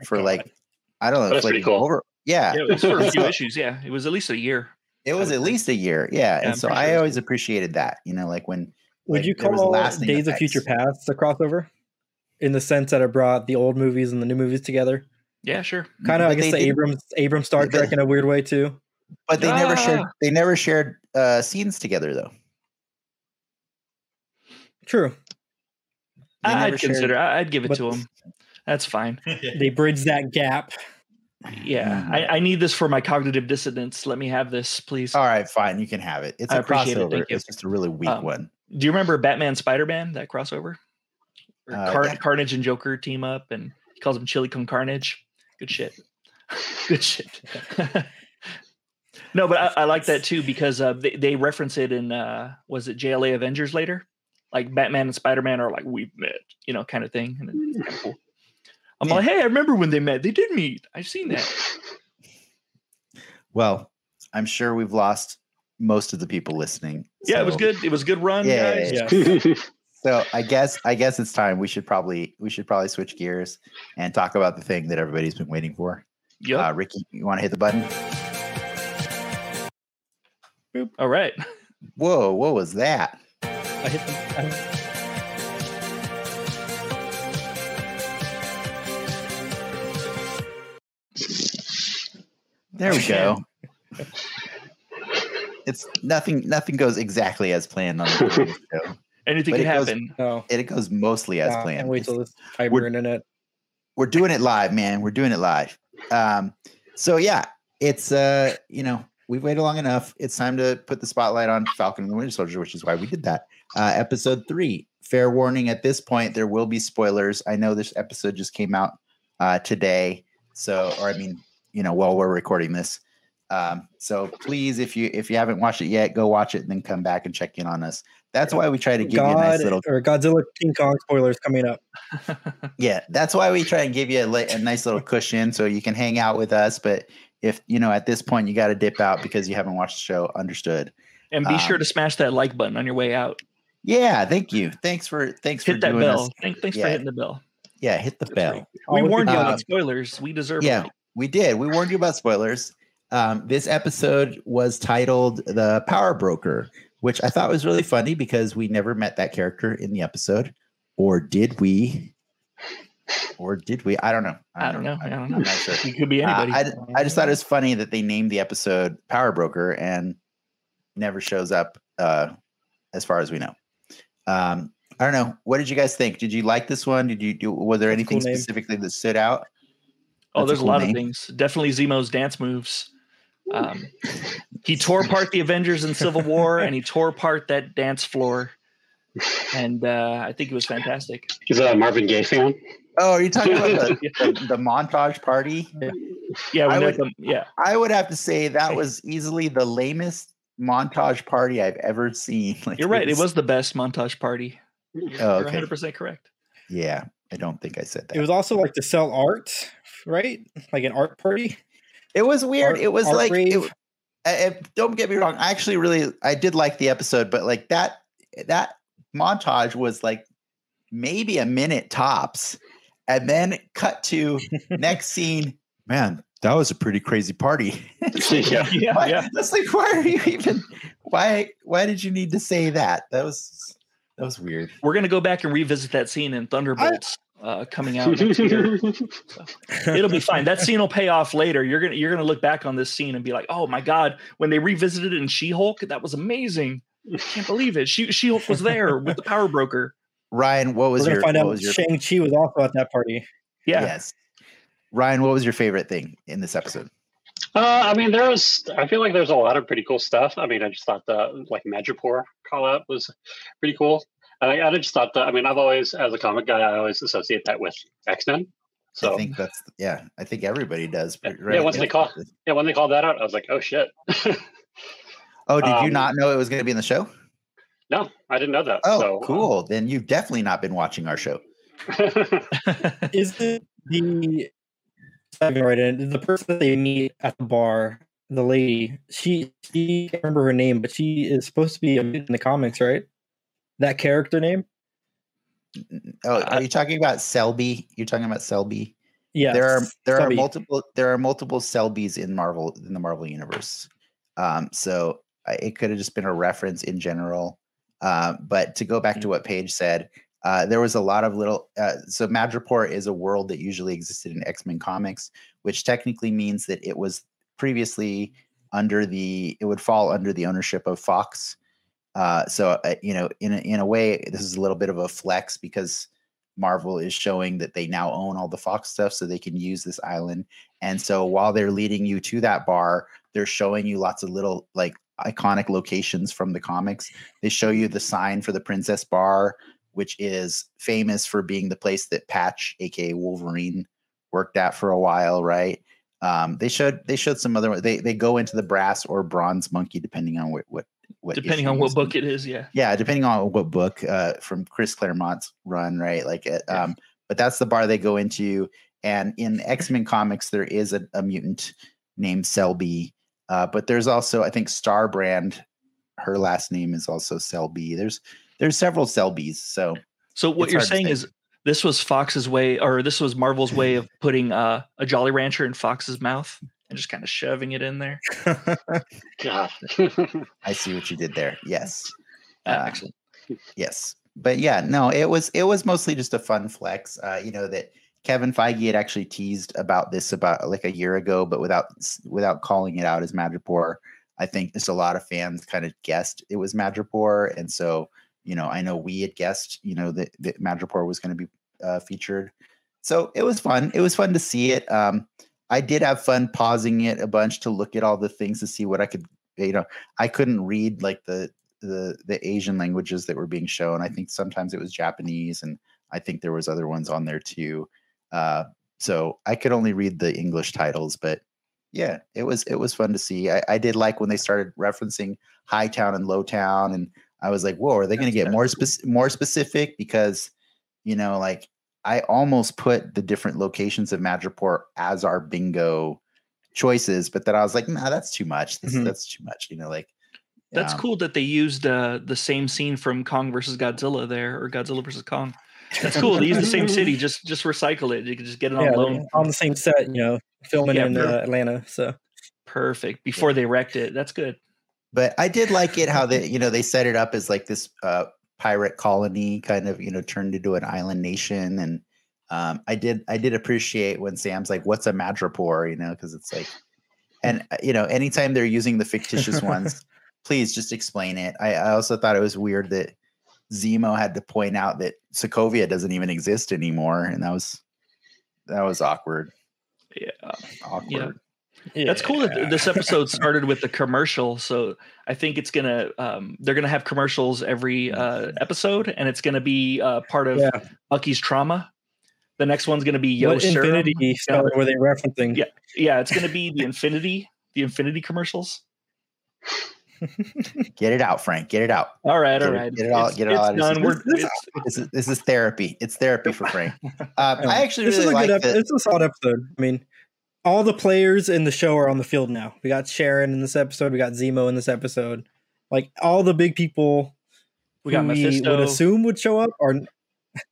for like, I don't know. That's pretty cool. Yeah, it was for a few issues. Yeah, it was at least a year. It was at least a year. Yeah, and so I always appreciated that. You know, like when would you call Days of Future Past a crossover, in the sense that it brought the old movies and the new movies together? Yeah, sure. Kind of, I guess, the Abrams Star Trek in a weird way too. But they never shared. They never shared scenes together, though. True. I'd give it to them. That's fine. They bridge that gap. Yeah, I need this for my cognitive dissonance. Let me have this, please. All right, fine. You can have it. It's a crossover. It's just a really weak one. Do you remember Batman Spider-Man, that crossover? Carnage and Joker team up, and he calls him Chili Con Carnage. Good shit. Good shit. No, but I like that too, because they reference it in, was it JLA Avengers later? Like Batman and Spider-Man are like, we've met, you know, kind of thing. And it's kind of cool. I'm like, hey, I remember when they met. They did meet. I've seen that. Well, I'm sure we've lost most of the people listening. So. Yeah, it was good. It was a good run, guys. Yeah. So I guess it's time. We should probably switch gears and talk about the thing that everybody's been waiting for. Yeah, Ricky, you want to hit the button? Boop. All right. Whoa, what was that? I hit the button. There we go. It's nothing goes exactly as planned on the show. Anything can happen. It goes mostly as planned. Can't wait till this hyper internet. We're doing it live, man. We're doing it live. So yeah, it's you know, we've waited long enough. It's time to put the spotlight on Falcon and the Winter Soldier, which is why we did that. Episode 3. Fair warning at this point, there will be spoilers. I know this episode just came out today. So, or I mean, you know, while we're recording this. So please, if you haven't watched it yet, go watch it and then come back and check in on us. That's why we try to give you a nice little... Or Godzilla King Kong spoilers coming up. Yeah, that's why we try and give you a nice little cushion so you can hang out with us. But if, you know, at this point, you got to dip out because you haven't watched the show, understood. And be sure to smash that like button on your way out. Yeah, thank you. Thanks for doing that. Thanks for hitting the bell. Yeah, hit the bell. We warned you about spoilers. We deserve it. Yeah. We did. We warned you about spoilers. This episode was titled The Power Broker, which I thought was really funny because we never met that character in the episode. Or did we? I don't know. I don't know. I'm not sure. It could be anybody. I just thought it was funny that they named the episode Power Broker and never shows up as far as we know. I don't know. What did you guys think? Did you like this one? Was there anything specifically that stood out? Oh, there's a lot of things. Definitely Zemo's dance moves. He tore apart the Avengers in Civil War, and he tore apart that dance floor. And I think it was fantastic. Is that a Marvin Gaye fan? Oh, are you talking about the montage party? Yeah. I would have to say that was easily the lamest montage party I've ever seen. Like, you're right. It was the best montage party. You're okay. 100% correct. Yeah. I don't think I said that. It was also like to sell art, right? Like an art party. It was weird. It was like, don't get me wrong. I actually I did like the episode, but like that montage was like maybe a minute tops, and then cut to next scene. Man, that was a pretty crazy party. That's like, why are you even? Why did you need to say that? That was weird. We're going to go back and revisit that scene in Thunderbolts coming out next year. So, it'll be fine. That scene will pay off later. You're going to look back on this scene and be like, "Oh my god, when they revisited it in She-Hulk, that was amazing. I can't believe it. She-Hulk was there with the Power Broker." Ryan, what was your Shang-Chi was also at that party. Yeah. Yes. Ryan, what was your favorite thing in this episode? I mean, I feel like there's a lot of pretty cool stuff. I mean, I just thought the Madripoor call out was pretty cool. I just thought that, I mean, I've always, as a comic guy, I always associate that with X-Men. So I think that's, yeah, I think everybody does. Right? Yeah, when they called that out, I was like, oh shit. Oh, did you not know it was going to be in the show? No, I didn't know that. Oh, so, cool. Then you've definitely not been watching our show. Is it the person that they meet at the bar, the lady, she can't remember her name, but she is supposed to be in the comics, right? That character name? Oh, are you talking about Selby? You're talking about Selby? Yeah. There are multiple Selbys in the Marvel universe. So it could have just been a reference in general. But to go back to what Paige said, there was a lot of little. So Madripoor is a world that usually existed in X-Men comics, which technically means that it was previously it would fall under the ownership of Fox. You know, in a way, this is a little bit of a flex because Marvel is showing that they now own all the Fox stuff, so they can use this island. And so while they're leading you to that bar, they're showing you lots of little iconic locations from the comics. They show you the sign for the Princess Bar, which is famous for being the place that Patch, aka Wolverine, worked at for a while, right? They showed some other. They go into the brass or bronze monkey, depending on what book it is, yeah, depending on what book from Chris Claremont's run, right? But that's the bar they go into. And in X-Men comics, there is a mutant named Selby, but there's also, I think, Starbrand. Her last name is also Selby. There's several Selbys. So what you're saying is this was Fox's way, or this was Marvel's way of putting a Jolly Rancher in Fox's mouth. And just kind of shoving it in there. God, I see what you did there. Yes, excellent. Yes, but yeah, no, it was mostly just a fun flex. You know that Kevin Feige had actually teased about this about a year ago, but without calling it out as Madripoor. I think just a lot of fans kind of guessed it was Madripoor, and so I know we had guessed that Madripoor was going to be featured. So it was fun. It was fun to see it. I did have fun pausing it a bunch to look at all the things to see what I could, I couldn't read the Asian languages that were being shown. I think sometimes it was Japanese, and I think there was other ones on there too. So I could only read the English titles, but yeah, it was fun to see. I did like when they started referencing High Town and Low Town, and I was like, whoa, are they going to get more specific? Because, I almost put the different locations of Madripoor as our bingo choices, but then I was like, nah, that's too much. That's too much. That's cool that they used the same scene from Kong versus Godzilla there, or Godzilla versus Kong. That's cool. They use the same city. Just recycle it. You can just get it on loan on the same set. Filming in Atlanta. So perfect. Before they wrecked it, that's good. But I did like it how they they set it up as this pirate colony kind of turned into an island nation. And I did appreciate when Sam's like, what's a Madripoor, because it's and anytime they're using the fictitious ones, please just explain it. I also thought it was weird that Zemo had to point out that Sokovia doesn't even exist anymore, and that was awkward. Yeah. That's cool that this episode started with a commercial. So I think it's gonna they're gonna have commercials every episode, and it's gonna be part of Bucky's trauma. The next one's gonna be what Infinity Stone were they referencing? Yeah, it's gonna be the Infinity commercials. Get it out, Frank. Get it out. All right. Get it all out. This is therapy. It's therapy for Frank. I actually really like it. It's a solid episode. I mean, all the players in the show are on the field now. We got Sharon in this episode. We got Zemo in this episode. All the big people we got Mephisto. Would assume would show up. Or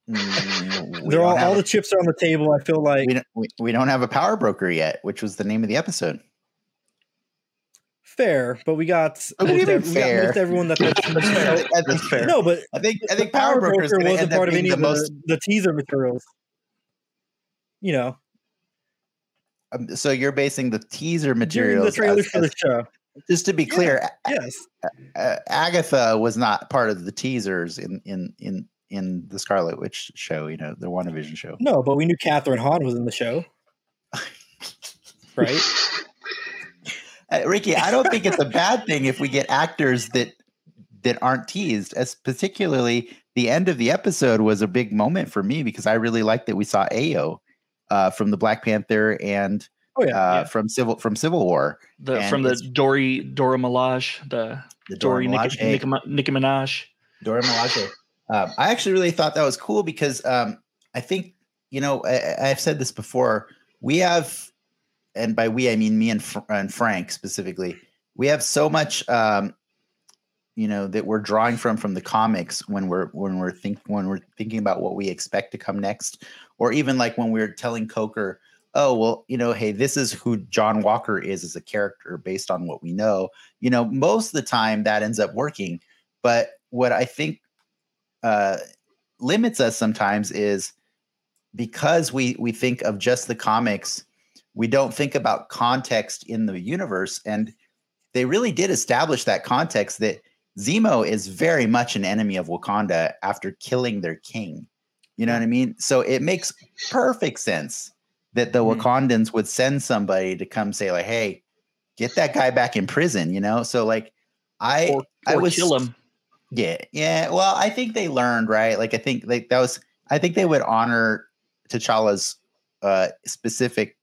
they're all the chips are on the table. I feel like we don't have a power broker yet, which was the name of the episode. Fair, but we got almost everyone that that's fair. No, but I think power broker wasn't part of any of the teaser materials. So you're basing the teaser materials, the trailers for the show. Just to be clear, yes, Agatha was not part of the teasers in the Scarlet Witch show, the WandaVision show. No, but we knew Catherine Hahn was in the show, right? Ricky, I don't think it's a bad thing if we get actors that aren't teased, as particularly the end of the episode was a big moment for me because I really liked that we saw Ayo from the Black Panther and from Civil War, Dora Milaje. I actually really thought that was cool because I think, you know, I've said this before. We have, and by we I mean me and Frank specifically, we have so much, you know, that we're drawing from the comics when we're thinking about what we expect to come next, or even like when we're telling Coker, oh well, you know, hey, this is who John Walker is as a character based on what we know. You know, most of the time that ends up working, but what I think limits us sometimes is because we think of just the comics, we don't think about context in the universe. And they really did establish that context that Zemo is very much an enemy of Wakanda after killing their king. You know what I mean? So it makes perfect sense that the Wakandans would send somebody to come say like, hey, get that guy back in prison, you know? So like I kill him. Yeah. Yeah. Well, I think they learned, right? Like, I think they would honor T'Challa's specific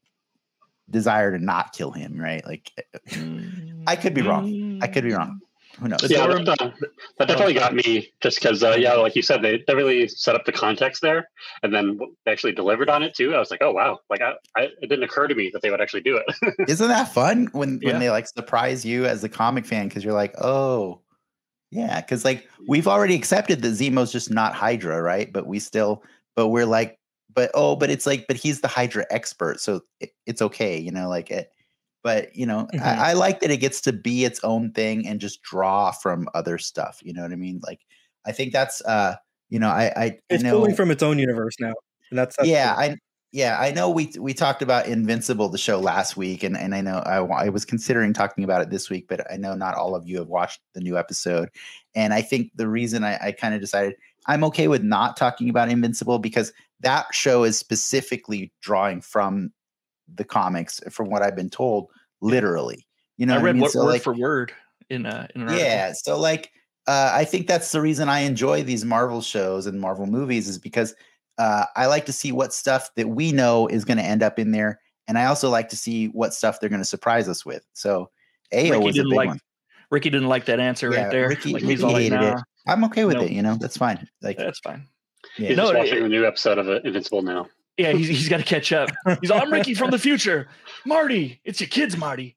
desire to not kill him, right? Like, I could be wrong. Who knows? Yeah, that definitely got me just because, yeah, like you said, they really set up the context there and then actually delivered on it too. I was like, oh, wow. Like, it didn't occur to me that they would actually do it. Isn't that fun when they like surprise you as a comic fan? Because you're like, oh, yeah. Because like we've already accepted that Zemo's just not Hydra, right? But but he's the Hydra expert. So it's okay, you know, like it. But, you know, I like that it gets to be its own thing and just draw from other stuff. You know what I mean? Like, I think that's, you know, it's pulling from its own universe now. And that's yeah. Cool. I know we talked about Invincible, the show last week. And I know I was considering talking about it this week, but I know not all of you have watched the new episode. And I think the reason I kind of decided I'm okay with not talking about Invincible because that show is specifically drawing from the comics, from what I've been told, literally, you know, I read what word for word in an article. So like, I think that's the reason I enjoy these Marvel shows and Marvel movies is because, I like to see what stuff that we know is going to end up in there. And I also like to see what stuff they're going to surprise us with. So Ayo was a big one. Ricky didn't like that answer right there. Ricky hated it. I'm okay with it. You know, that's fine. Like, that's fine. Yeah. He's just watching the new episode of Invincible now. Yeah, he's got to catch up. He's like, I'm Ricky from the future. Marty, it's your kids, Marty.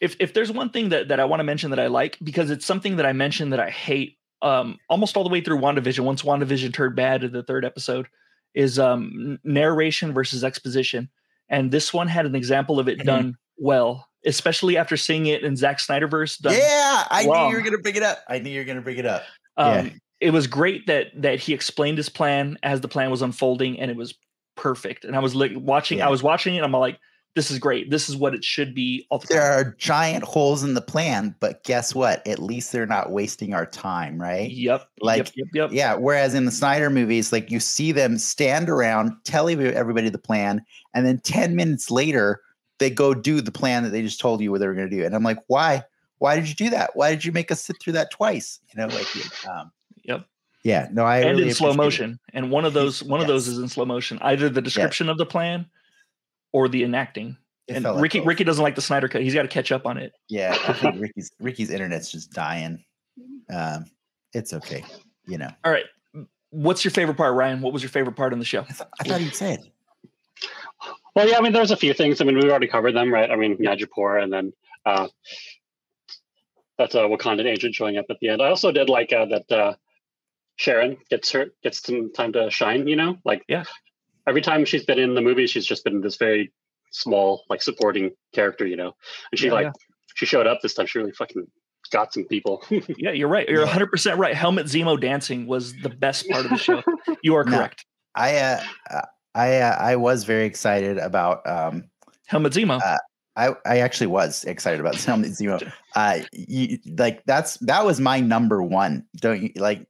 If there's one thing that I want to mention that I like, because it's something that I mentioned that I hate almost all the way through WandaVision, once WandaVision turned bad in the third episode, is narration versus exposition. And this one had an example of it done well, especially after seeing it in Zack Snyderverse. I knew you were going to bring it up. It was great that he explained his plan as the plan was unfolding, and it was perfect. And I was like watching it. And I'm like, this is great. This is what it should be. There are giant holes in the plan, but guess what? At least they're not wasting our time. Right. Yep. Like, yep. Yeah. Whereas in the Snyder movies, like you see them stand around, tell everybody the plan. And then 10 minutes later, they go do the plan that they just told you what they were going to do. And I'm like, why did you do that? Why did you make us sit through that twice? You know, like, Yep. Yeah. No, I and really in slow motion. It. And one of those is in slow motion. Either the description of the plan or the enacting. And like Ricky doesn't like the Snyder cut. He's got to catch up on it. Yeah, I think Ricky's internet's just dying. It's okay. You know. All right. What's your favorite part, Ryan? What was your favorite part on the show? I thought you'd say it. Well, yeah. I mean, there's a few things. I mean, we've already covered them, right? I mean, Madripoor, and then that's a Wakandan agent showing up at the end. I also did like that. Sharon gets some time to shine, you know, like every time she's been in the movie, she's just been this very small, like supporting character, you know, and she showed up this time. She really fucking got some people. Yeah, you're right. You're 100% right. Helmet Zemo dancing was the best part of the show. You are correct. I was very excited about Helmet Zemo. I actually was excited about Sam Zemo. That was my number one. Don't you like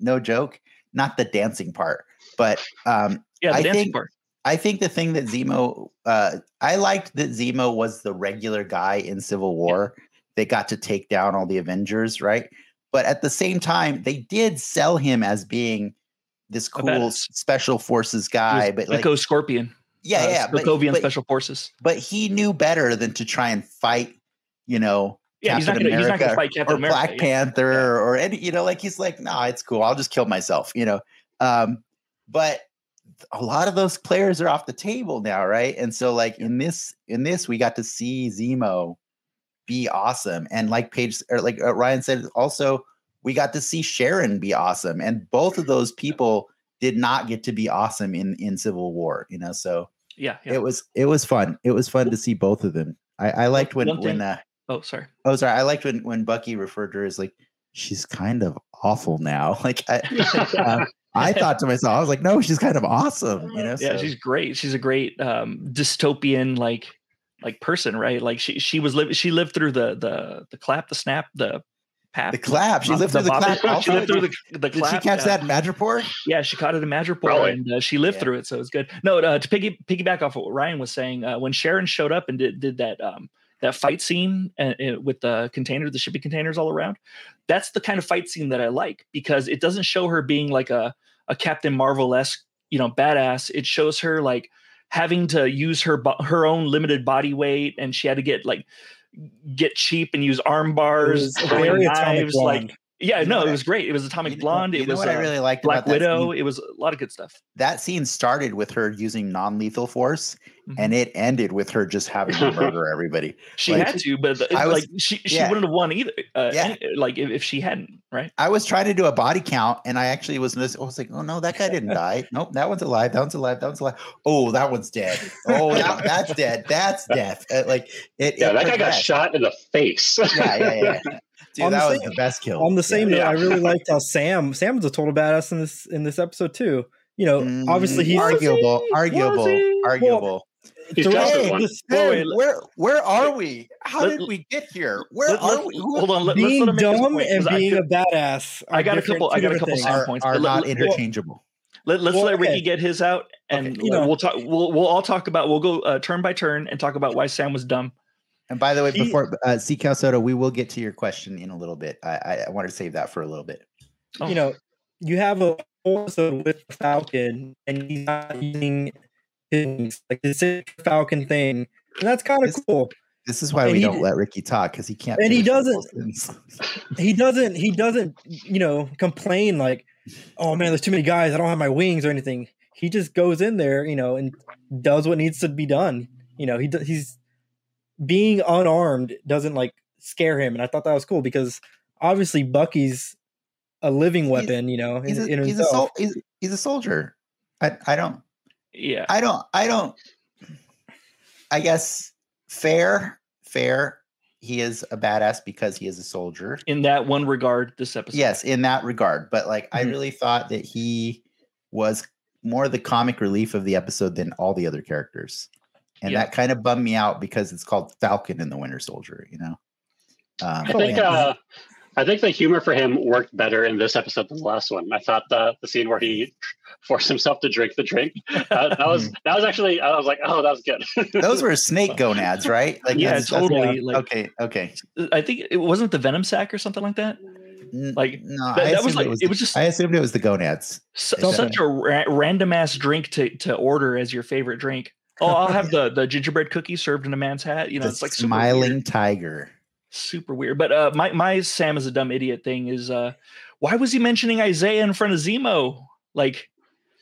no joke, not the dancing part, but the dancing part. I think the thing that Zemo, I liked that Zemo was the regular guy in Civil War. Yeah. They got to take down all the Avengers, right? But at the same time, they did sell him as being this cool special forces guy. But like, Echo Scorpion. Yeah, yeah. But special forces. But he knew better than to try and fight, you know, Captain America or Black Panther or any, you know, like he's like, nah, it's cool. I'll just kill myself, you know. But a lot of those players are off the table now, right? And so like in this, we got to see Zemo be awesome. And like Paige or like Ryan said, also we got to see Sharon be awesome. And both of those people did not get to be awesome in Civil War, you know? So yeah. It was fun. It was fun to see both of them. I liked when I liked when Bucky referred to her as like, she's kind of awful now. Like I thought to myself, I was like, no, she's kind of awesome. You know? Yeah, so. She's great. She's a great dystopian, like person, right? Like she lived through the clap, the snap, the pap. The clap. She lived through the clap. Also. She lived through the clap. Did she catch that in Madripoor? Yeah, she caught it in Madripoor, really? And she lived through it, so it's good. No, to piggyback off of what Ryan was saying, when Sharon showed up and did that fight scene with the shipping containers all around. That's the kind of fight scene that I like because it doesn't show her being like a Captain Marvel-esque, you know, badass. It shows her like having to use her own limited body weight, and she had to get cheap and use arm bars, knives, it was great. It was Atomic Blonde. It was what I really liked Black Widow. It was a lot of good stuff. That scene started with her using non-lethal force, and it ended with her just having to murder everybody. She had to, but she wouldn't have won either. If she hadn't, right? I was trying to do a body count, and I actually was like, oh no, that guy didn't die. Nope, that one's alive. That one's alive. That one's alive. Oh, that one's dead. Oh, that's dead. That's death. That guy got shot in the face. Yeah. Dude, that was the best kill. On the same note, I really liked how Sam was a total badass in this episode too. You know, obviously he's arguable. Where are we? How did we get here? Where are we? Hold on. Being dumb and being a badass. I got a couple Sam points. Are not interchangeable. Let's let Ricky get his out, and we'll talk. We'll all talk about. We'll go turn by turn and talk about why Sam was dumb. And by the way, before C. Calcetto, we will get to your question in a little bit. I want to save that for a little bit. Oh. You know, you have a whole episode with Falcon, and he's not using his Falcon thing, and that's kind of cool. This is why we don't let Ricky talk because he can't. And he doesn't. You know, complain like, oh man, there's too many guys. I don't have my wings or anything. He just goes in there, you know, and does what needs to be done. You know, he's. Being unarmed doesn't like scare him, and I thought that was cool because obviously Bucky's a living weapon. He's a soldier. I guess fair. He is a badass because he is a soldier. In that one regard, this episode. Yes, in that regard. But like, I really thought that he was more the comic relief of the episode than all the other characters. And that kind of bummed me out because it's called Falcon and the Winter Soldier, you know? I think the humor for him worked better in this episode than the last one. I thought the scene where he forced himself to drink the drink, I was like, oh, that was good. Those were snake gonads, right? Like, yeah, totally. Like, okay. I think it wasn't the venom sack or something like that. Like no, that was like it was just. I assumed it was the gonads. Such a random ass drink to order as your favorite drink. Oh, I'll have the gingerbread cookie served in a man's hat. You know, it's like smiling tiger. Super weird. But my Sam is a dumb idiot thing is why was he mentioning Isaiah in front of Zemo? Like,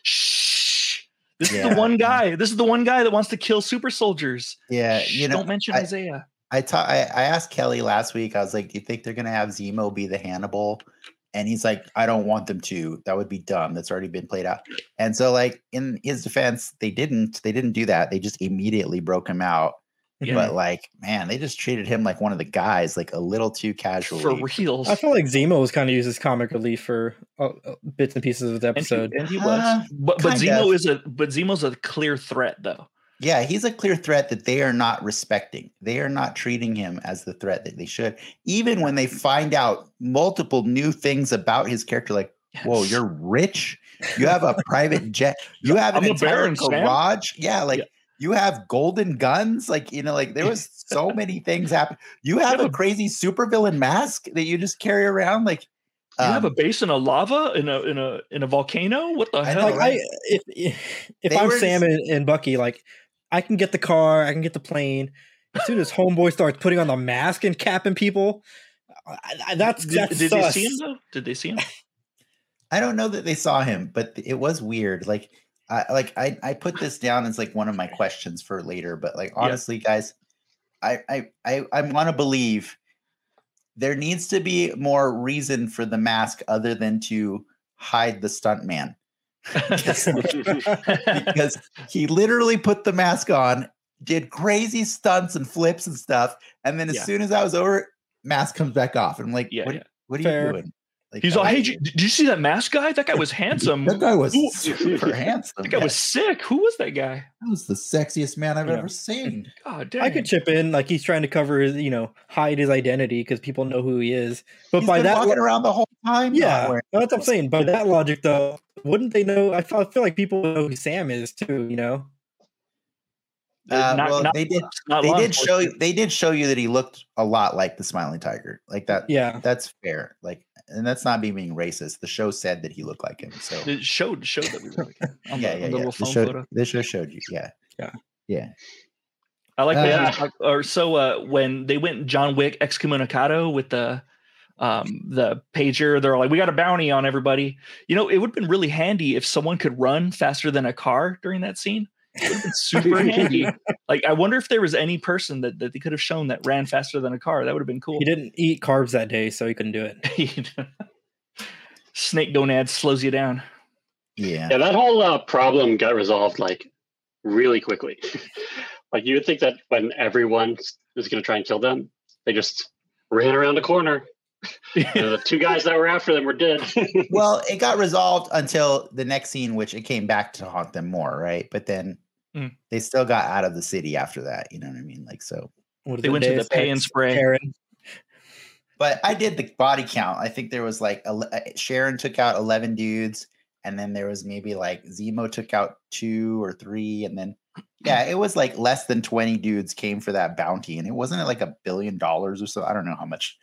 shh. This is the one guy that wants to kill super soldiers. Yeah, shh, you know, don't mention Isaiah. I asked Kelly last week. I was like, do you think they're gonna have Zemo be the Hannibal? And he's like, I don't want them to. That would be dumb. That's already been played out. And so, like, in his defense, they didn't do that. They just immediately broke him out. Yeah. But like, man, they just treated him like one of the guys, like a little too casually. For real. I feel like Zemo was kind of used as comic relief for bits and pieces of the episode. And he was. But Zemo is Zemo's a clear threat, though. Yeah, he's a clear threat that they are not respecting. They are not treating him as the threat that they should. Even when they find out multiple new things about his character, like, Whoa, you're rich. You have a private jet. You have an entire garage. Yeah, like you have golden guns. Like, you know, like there was so many things happen. You have a crazy supervillain mask that you just carry around. Like you have a base in a lava in a volcano. What the hell? Like, if I'm Sam and Bucky, like I can get the car, I can get the plane. As soon as homeboy starts putting on the mask and capping people, that's did they see him though? Did they see him? I don't know that they saw him, but it was weird. Like I put this down as like one of my questions for later, but like honestly, guys, I want to believe there needs to be more reason for the mask other than to hide the stuntman. Because he literally put the mask on, did crazy stunts and flips and stuff, and then as soon as I was over, mask comes back off. And I'm like, what are you doing? Like, he's all, hey, did you see that mask guy? That guy was handsome. That guy was super handsome. That guy was sick. Who was that guy? That was the sexiest man I've ever seen. God damn. I could chip in like he's trying to cover his, hide his identity because people know who he is. But he's by that walking around the whole time. Yeah, that's what I'm saying. By that logic, though, wouldn't they know? I feel like people know who Sam is too. They did show you that he looked a lot like the smiling tiger, like that. Yeah, that's fair. Like, and that's not me being racist. The show said that he looked like him. So it showed that we looked like him. The show showed you. Yeah. I like that. When they went John Wick excommunicado with the pager, they're like, we got a bounty on everybody. It would have been really handy if someone could run faster than a car during that scene. It's super handy. Like, I wonder if there was any person that they could have shown that ran faster than a car. That would have been cool. He didn't eat carbs that day, so he couldn't do it. Snake gonad slows you down. Yeah, that whole problem got resolved like really quickly. Like, you would think that when everyone was going to try and kill them, they just ran around a corner. The two guys that were after them were dead. Well, it got resolved until the next scene, which it came back to haunt them more, right? But then they still got out of the city after that. You know what I mean? Like, so they went to the pay and spray. Sharon. But I did the body count. I think there was like Sharon took out 11 dudes, and then there was maybe like Zemo took out 2 or 3, and then it was like less than 20 dudes came for that bounty, and it wasn't like $1 billion or so. I don't know how much.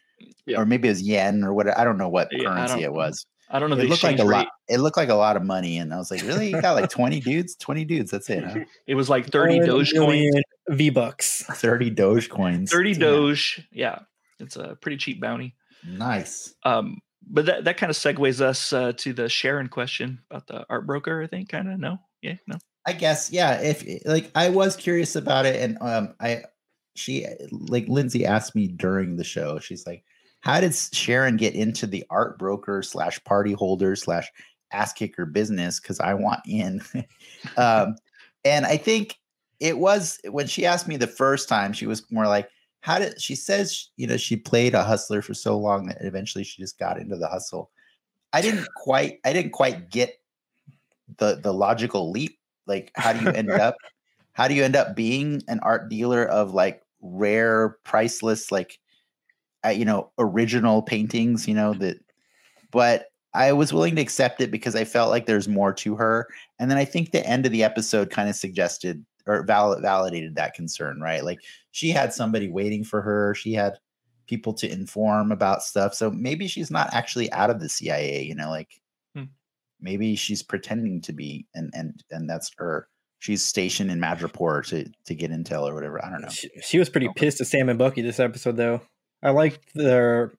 Yeah. Or maybe it was yen or whatever. I don't know what currency it was. I don't know. It looked like a lot. It looked like a lot of money, and I was like, "Really? You got like 20 dudes? That's it." Huh? It was like 30 Dogecoin V-bucks. 30 Dogecoins. 30 Doge. Yeah, it's a pretty cheap bounty. Nice. But that kind of segues us to the Sharon question about the art broker. I think kind of I guess If like I was curious about it, and she like Lindsay asked me during the show. She's like, how did Sharon get into the art broker / party holder / ass kicker business? Because I want in. And I think it was when she asked me the first time, she was more like, how did she says, she played a hustler for so long that eventually she just got into the hustle. I didn't quite get the logical leap. Like, how do you end up being an art dealer of like rare, priceless, like, original paintings, but I was willing to accept it because I felt like there's more to her. And then I think the end of the episode kind of suggested or validated that concern, right? Like, she had somebody waiting for her. She had people to inform about stuff. So maybe she's not actually out of the CIA, maybe she's pretending to be, and that's her. She's stationed in Madripoor to get intel or whatever. I don't know. She was pretty pissed at Sam and Bucky this episode though. I like the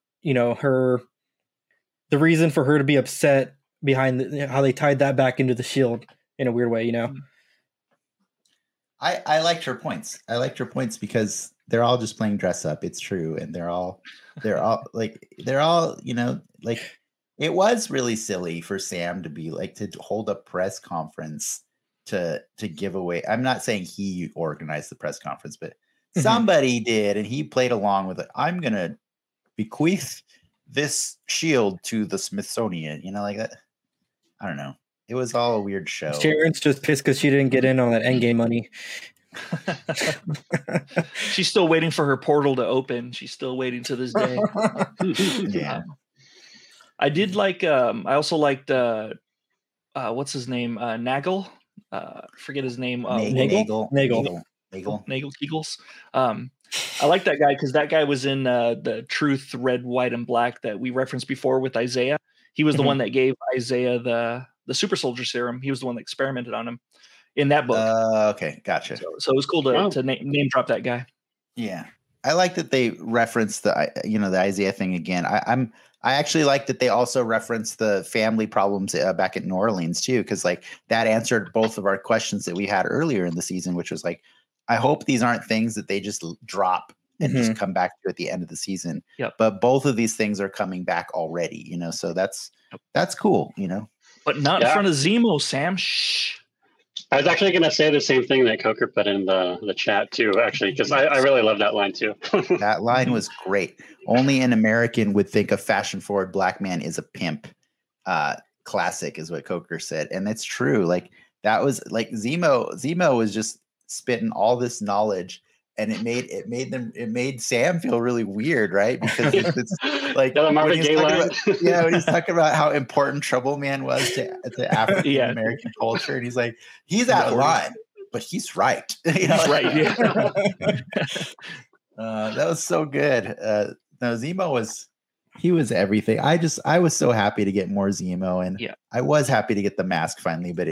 reason for her to be upset behind how they tied that back into the shield in a weird way, I liked her points. I liked her points because they're all just playing dress up. It's true. And they're all it was really silly for Sam to be like, to hold a press conference to give away. I'm not saying he organized the press conference, but somebody did, and he played along with it. I'm gonna bequeath this shield to the Smithsonian, like that. I don't know. It was all a weird show. Sharon's just pissed because she didn't get in on that Endgame money. She's still waiting for her portal to open. She's still waiting to this day. Yeah. I did like. I also liked. What's his name? Nagel. Forget his name. Nagel Eagles. I like that guy because that guy was in the Truth, Red, White, and Black that we referenced before with Isaiah. He was the one that gave Isaiah the super soldier serum. He was the one that experimented on him in that book. Okay, gotcha. So it was cool to name drop that guy. Yeah, I like that they referenced the Isaiah thing again. I actually like that they also referenced the family problems back at New Orleans too, because like that answered both of our questions that we had earlier in the season, which was like, I hope these aren't things that they just drop and just come back to at the end of the season. Yep. But both of these things are coming back already, so that's cool, But not in front of Zemo, Sam. Shh. I was actually going to say the same thing that Coker put in the chat too, actually, because I really love that line too. That line was great. Only an American would think a fashion-forward black man is a pimp. Classic is what Coker said. And that's true. Like that was like Zemo was just spitting all this knowledge. And it made Sam feel really weird, right? Because it's like when he's talking about how important Trouble Man was to African American culture, and he's like, he's out of line, but he's right. That was so good. No, Zemo was everything. I was so happy to get more Zemo, and I was happy to get the mask finally, but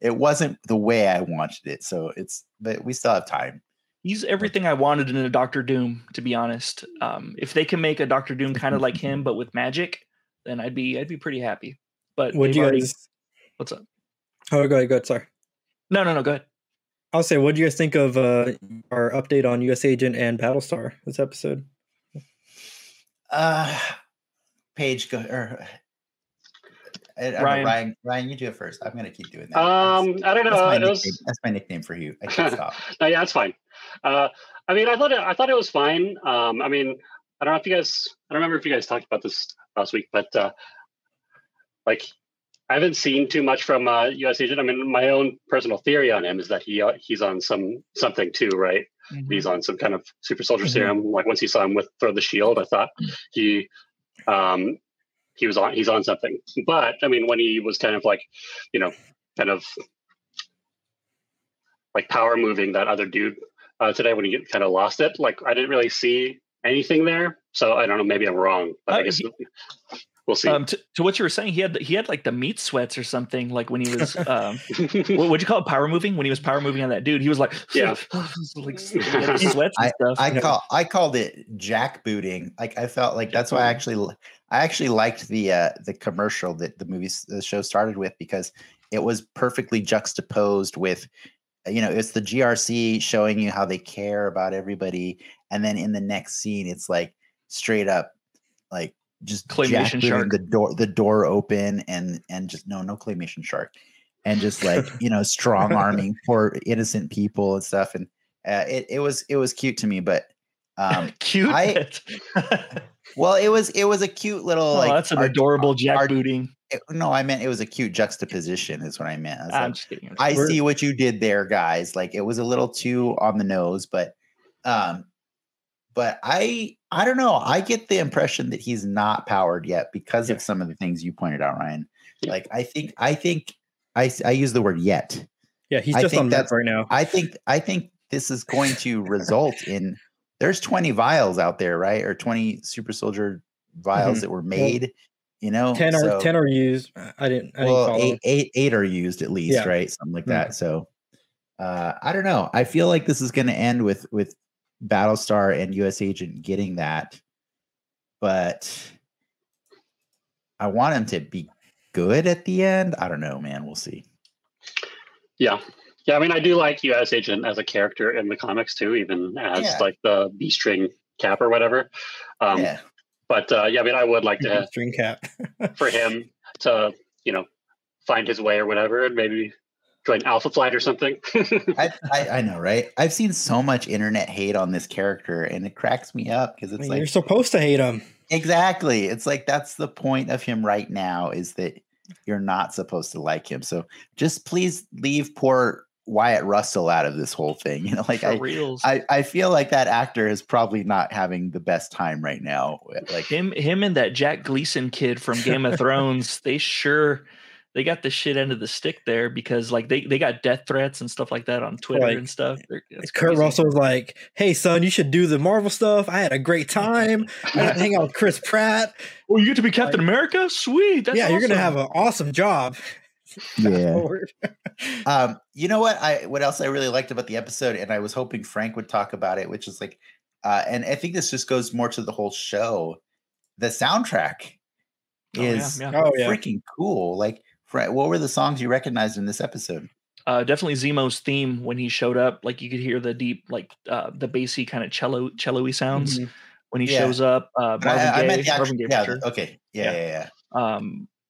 it wasn't the way I wanted it, but we still have time. He's everything I wanted in a Doctor Doom, to be honest. If they can make a Doctor Doom kind of like him, but with magic, then I'd be pretty happy. But would you guys? What's up? Oh, go ahead. Sorry. No, go ahead. I'll say, what do you guys think of our update on U.S. Agent and Battlestar this episode? Paige, go or. Ryan, you do it first. I'm going to keep doing that. I don't know. That's my nickname for you. I can't stop. No, yeah, that's fine. I mean, I thought it was fine. I mean, I don't remember if you guys talked about this last week, but I haven't seen too much from U.S. Agent. I mean, my own personal theory on him is that he's on something too, right? Mm-hmm. He's on some kind of super soldier serum. Like once you saw him throw the shield, I thought he's on something. But I mean, when he was kind of like, kind of like power moving that other dude today, when he kind of lost it, like I didn't really see anything there. So I don't know, maybe I'm wrong, but I guess we'll see. To what you were saying, he had like the meat sweats or something. Like when he was, what'd you call it? Power moving. When he was power moving on that dude, he was like, like sweats and stuff. I called it jackbooting. Like I felt like that's why I actually liked the commercial that the show started with, because it was perfectly juxtaposed with, it's the GRC showing you how they care about everybody. And then in the next scene, it's like straight up, like just claymation shark, the door open and just no claymation shark, and just like, strong arming poor innocent people and stuff. And it was cute to me, but cute. Well, it was a cute little that's an adorable jackbooting. No, I meant it was a cute juxtaposition is what I meant. I see what you did there, guys. Like it was a little too on the nose, but I don't know. I get the impression that he's not powered yet because of some of the things you pointed out, Ryan. Yeah. Like I think I use the word yet. Yeah, he's just on that right now. I think this is going to result in. There's 20 vials out there, right? Or 20 super soldier vials that were made, 10 are used. I didn't follow. Eight are used at least, right? Something like that. So I don't know. I feel like this is going to end with Battlestar and U.S. Agent getting that, but I want him to be good at the end. I don't know, man. We'll see. Yeah. Yeah, I mean, I do like U.S. Agent as a character in the comics too, even as like the B-string cap or whatever. But yeah, I mean, I would like to have string cap for him to, find his way or whatever, and maybe join Alpha Flight or something. I know, right? I've seen so much internet hate on this character, and it cracks me up because it's like you're supposed to hate him. Exactly. It's like that's the point of him right now, is that you're not supposed to like him. So just please leave poor Wyatt Russell out of this whole thing. You know, like I feel like that actor is probably not having the best time right now. Like him and that Jack Gleason kid from Game of Thrones, they got the shit end of the stick there, because like they got death threats and stuff like that on Twitter, like, and stuff. Kurt Russell was like, "Hey son, you should do the Marvel stuff. I had a great time. I got to hang out with Chris Pratt. Well, you get to be Captain America. Sweet. That's awesome. You're gonna have an awesome job." Yeah. You know what? What else I really liked about the episode, and I was hoping Frank would talk about it, which is like, and I think this just goes more to the whole show. The soundtrack is freaking cool. Like, what were the songs you recognized in this episode? Definitely Zemo's theme when he showed up. Like you could hear the deep, like the bassy kind of cello-y sounds when he shows up. Marvin Gaye.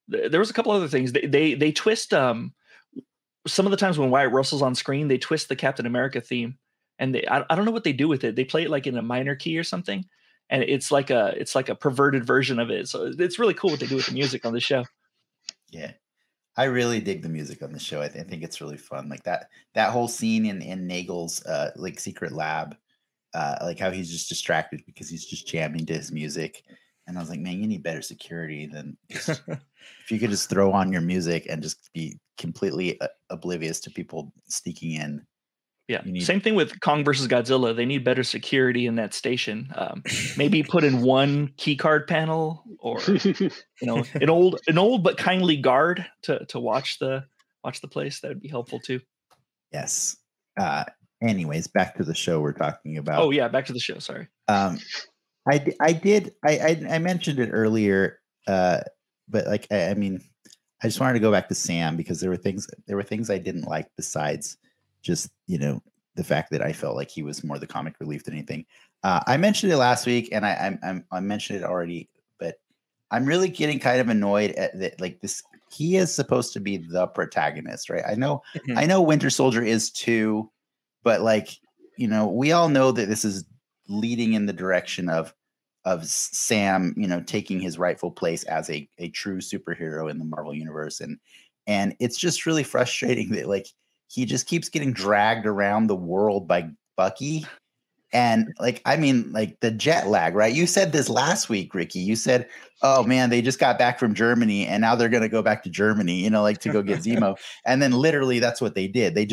There was a couple other things. They twist some of the times when Wyatt Russell's on screen, they twist the Captain America theme, and I don't know what they do with it. They play it like in a minor key or something, and it's like a perverted version of it. So it's really cool what they do with the music on the show. Yeah, I really dig the music on the show. I think it's really fun. Like that whole scene in Nagel's like secret lab, like how he's just distracted because he's just jamming to his music. And I was like, man, you need better security than just, if you could just throw on your music and just be completely oblivious to people sneaking in. Yeah. Same thing with Kong versus Godzilla. They need better security in that station. Maybe put in one key card panel, or, you know, an old but kindly guard to watch the place. That would be helpful too. Yes. Anyways, back to the show we're talking about. Oh yeah. Back to the show. Sorry. I mentioned it earlier, but like I mean, I just wanted to go back to Sam, because there were things I didn't like besides just, you know, the fact that I felt like he was more the comic relief than anything. I mentioned it last week, and I mentioned it already, but I'm really getting kind of annoyed at that. Like this, he is supposed to be the protagonist, right? I know Winter Soldier is too, but like, you know, we all know that this is leading in the direction of Sam, you know, taking his rightful place as a true superhero in the Marvel universe. And it's just really frustrating that like he just keeps getting dragged around the world by Bucky. And like, I mean, like the jet lag, right? You said this last week, Ricky. You said, oh man, they just got back from Germany and now they're going to go back to Germany, you know, like to go get Zemo. And then literally that's what they did. They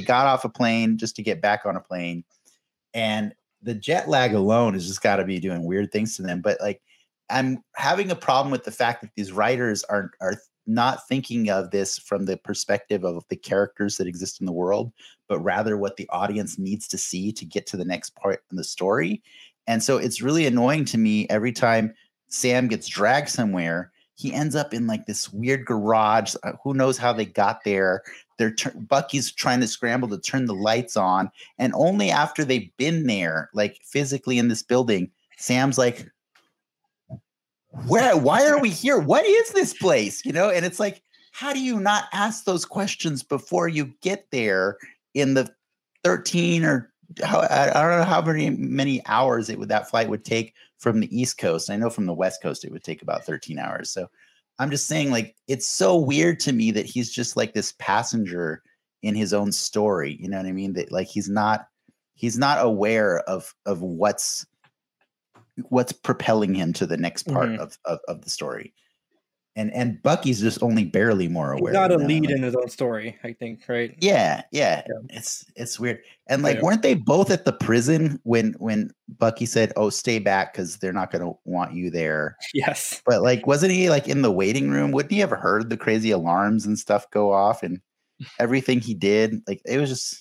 got off a plane just to get back on a plane. And the jet lag alone has just got to be doing weird things to them. But like, I'm having a problem with the fact that these writers are not thinking of this from the perspective of the characters that exist in the world, but rather what the audience needs to see to get to the next part in the story. And so it's really annoying to me every time Sam gets dragged somewhere. He ends up in like this weird garage. Who knows how they got there? Bucky's trying to scramble to turn the lights on. And only after they've been there, like physically in this building, Sam's like, why are we here? What is this place? You know? And it's like, how do you not ask those questions before you get there in the 13 or I don't know how many hours that flight would take from the East Coast. I know from the West Coast it would take about 13 hours. So I'm just saying, like, it's so weird to me that he's just like this passenger in his own story. You know what I mean? That like he's not aware of what's propelling him to the next part of the story. And Bucky's just only barely more aware. He's not a lead in his own story, I think, right? Yeah. It's weird. And like, weren't they both at the prison when Bucky said, "Oh, stay back because they're not going to want you there"? Yes. But like, wasn't he like in the waiting room? Wouldn't he have heard the crazy alarms and stuff go off and everything he did? Like, it was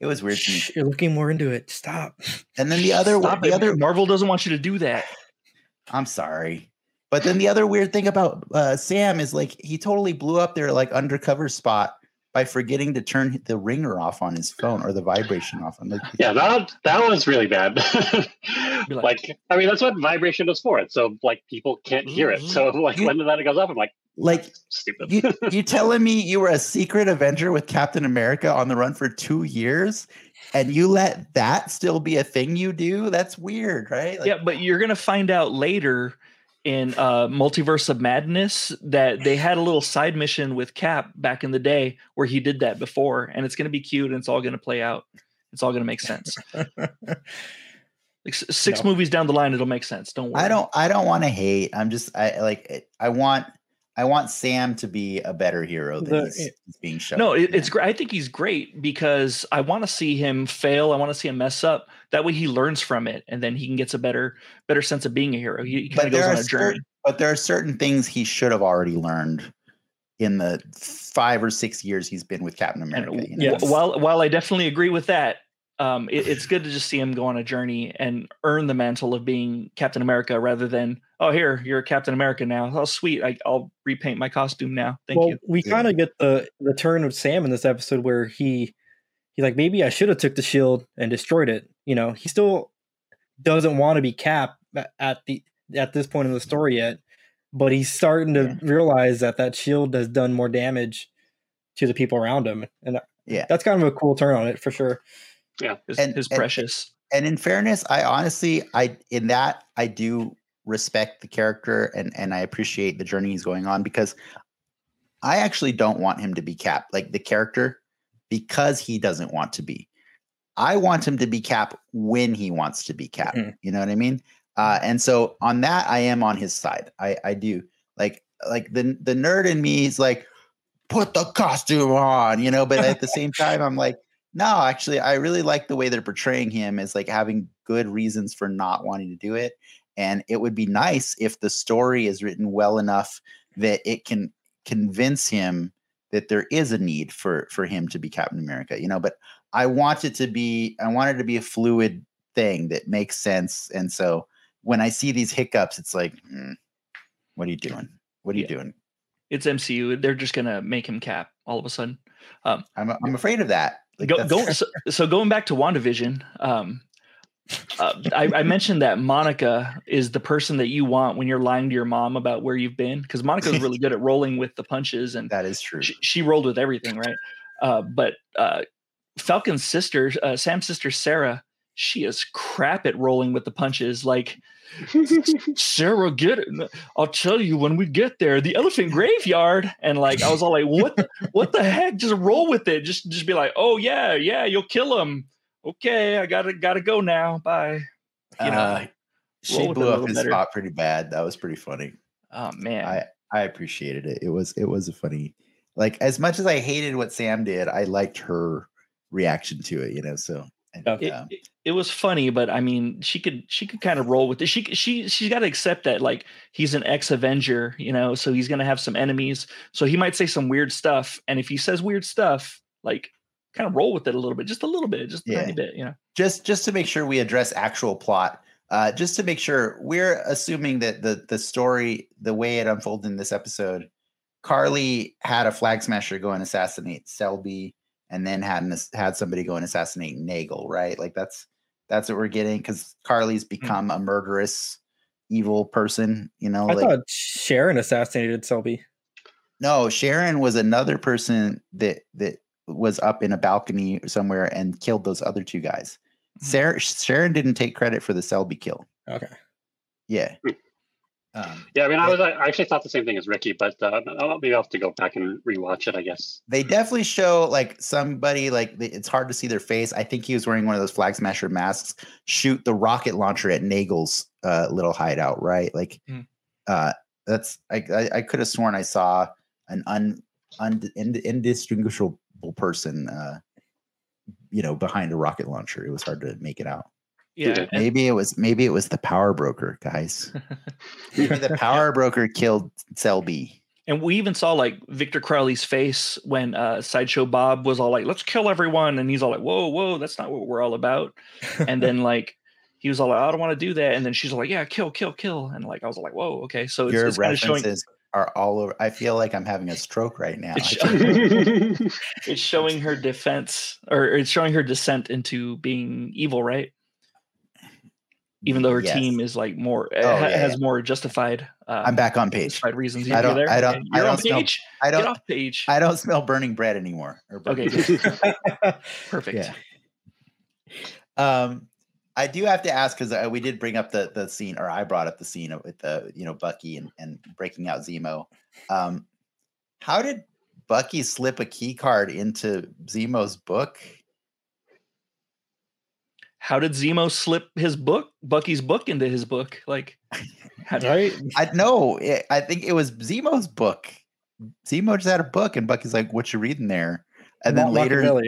weird to me. You're looking more into it. Stop. And then the other Marvel doesn't want you to do that. I'm sorry. But then the other weird thing about Sam is like he totally blew up their like undercover spot by forgetting to turn the ringer off on his phone, or the vibration off. I'm like, yeah, that was really bad. Like, I mean, that's what vibration is for. It's so like people can't hear it. So like when that goes off, I'm like stupid. you telling me you were a secret Avenger with Captain America on the run for 2 years? And you let that still be a thing you do? That's weird, right? Like, yeah, but you're gonna find out later in Multiverse of Madness that they had a little side mission with Cap back in the day where he did that before, and it's going to be cute and it's all going to play out. It's all going to make sense. Like six movies down the line, it'll make sense. Don't worry. I don't want to hate. I'm just, I want Sam to be a better hero than he's being shown. No, it's great. I think he's great because I want to see him fail. I want to see him mess up. That way he learns from it, and then he can get a better sense of being a hero. He kind of goes on a journey. But there are certain things he should have already learned in the 5 or 6 years he's been with Captain America. And, yes. While I definitely agree with that, it's good to just see him go on a journey and earn the mantle of being Captain America rather than, oh, here, you're Captain America now. Oh, sweet. I'll repaint my costume now. Thank you. We kind of get the return of Sam in this episode where he's like, maybe I should have took the shield and destroyed it. You know, he still doesn't want to be Cap at this point in the story yet, but he's starting to realize that shield has done more damage to the people around him. And that's kind of a cool turn on it for sure. Yeah. It's precious. And in fairness, I honestly, I do respect the character and I appreciate the journey he's going on, because I actually don't want him to be Cap, like the character, because he doesn't want to be. I want him to be Cap when he wants to be Cap. Mm-hmm. You know what I mean? And so on that, I am on his side. I do. Like the nerd in me is like, put the costume on, you know, but at the same time, I'm like, no, actually, I really like the way they're portraying him as like having good reasons for not wanting to do it. And it would be nice if the story is written well enough that it can convince him that there is a need for him to be Captain America, you know, but I want it to be a fluid thing that makes sense. And so when I see these hiccups, it's like, what are you doing? What are you doing? It's MCU. They're just going to make him Cap all of a sudden. I'm afraid of that. Like going back to WandaVision, I mentioned that Monica is the person that you want when you're lying to your mom about where you've been, because Monica's really good at rolling with the punches, and that is true. She rolled with everything, right? But Falcon's sister, Sam's sister Sarah, she is crap at rolling with the punches. Like, Sarah, get it. I'll tell you when we get there, the elephant graveyard. And like, I was all like, what the heck? Just roll with it. Just be like, oh yeah, you'll kill him. Okay, I gotta go now. Bye. You know, she blew up his spot pretty bad. That was pretty funny. Oh man, I appreciated it. It was a funny. Like, as much as I hated what Sam did, I liked her reaction to it. You know, so. It was funny, but I mean, she could kind of roll with it. She's got to accept that, like, he's an ex-Avenger, you know, so he's gonna have some enemies. So he might say some weird stuff, and if he says weird stuff, like, kind of roll with it a little bit, just a little bit, just a tiny bit, you know. Just to make sure we address actual plot, just to make sure we're assuming that the story, the way it unfolded in this episode, Carly had a flag smasher go and assassinate Selby. And then had somebody go and assassinate Nagel, right? Like that's what we're getting, because Carly's become a murderous, evil person. You know, I thought Sharon assassinated Selby. No, Sharon was another person that was up in a balcony somewhere and killed those other two guys. Sharon didn't take credit for the Selby kill. Okay, yeah. I mean, I actually thought the same thing as Ricky, but maybe I'll have to go back and rewatch it, I guess. They definitely show, like, somebody, like, it's hard to see their face. I think he was wearing one of those flag smasher masks, shoot the rocket launcher at Nagel's little hideout, right? Like, that's, I could have sworn I saw an indistinguishable person, you know, behind a rocket launcher. It was hard to make it out. Yeah, maybe it was the power broker, guys. Maybe the power broker killed Selby. And we even saw, like, Victor Crowley's face when Sideshow Bob was all like, "Let's kill everyone," and he's all like, "Whoa, that's not what we're all about." And then, like, he was all like, "I don't want to do that." And then she's all like, "Yeah, kill," and like I was like, "Whoa, okay." So your references are all over. I feel like I'm having a stroke right now. It's showing her defense, or it's showing her descent into being evil, right? Even though her team is like more has more justified. I'm back on page. Reasons. I don't smell burning bread anymore. Perfect. Yeah. I do have to ask, because we did bring up the scene, or I brought up the scene with the, you know, Bucky and breaking out Zemo. How did Bucky slip a key card into Zemo's book? How did Zemo slip his book, Bucky's book, into his book? Like, right? I know. I think it was Zemo's book. Zemo just had a book, and Bucky's like, "What you reading there?" And then later,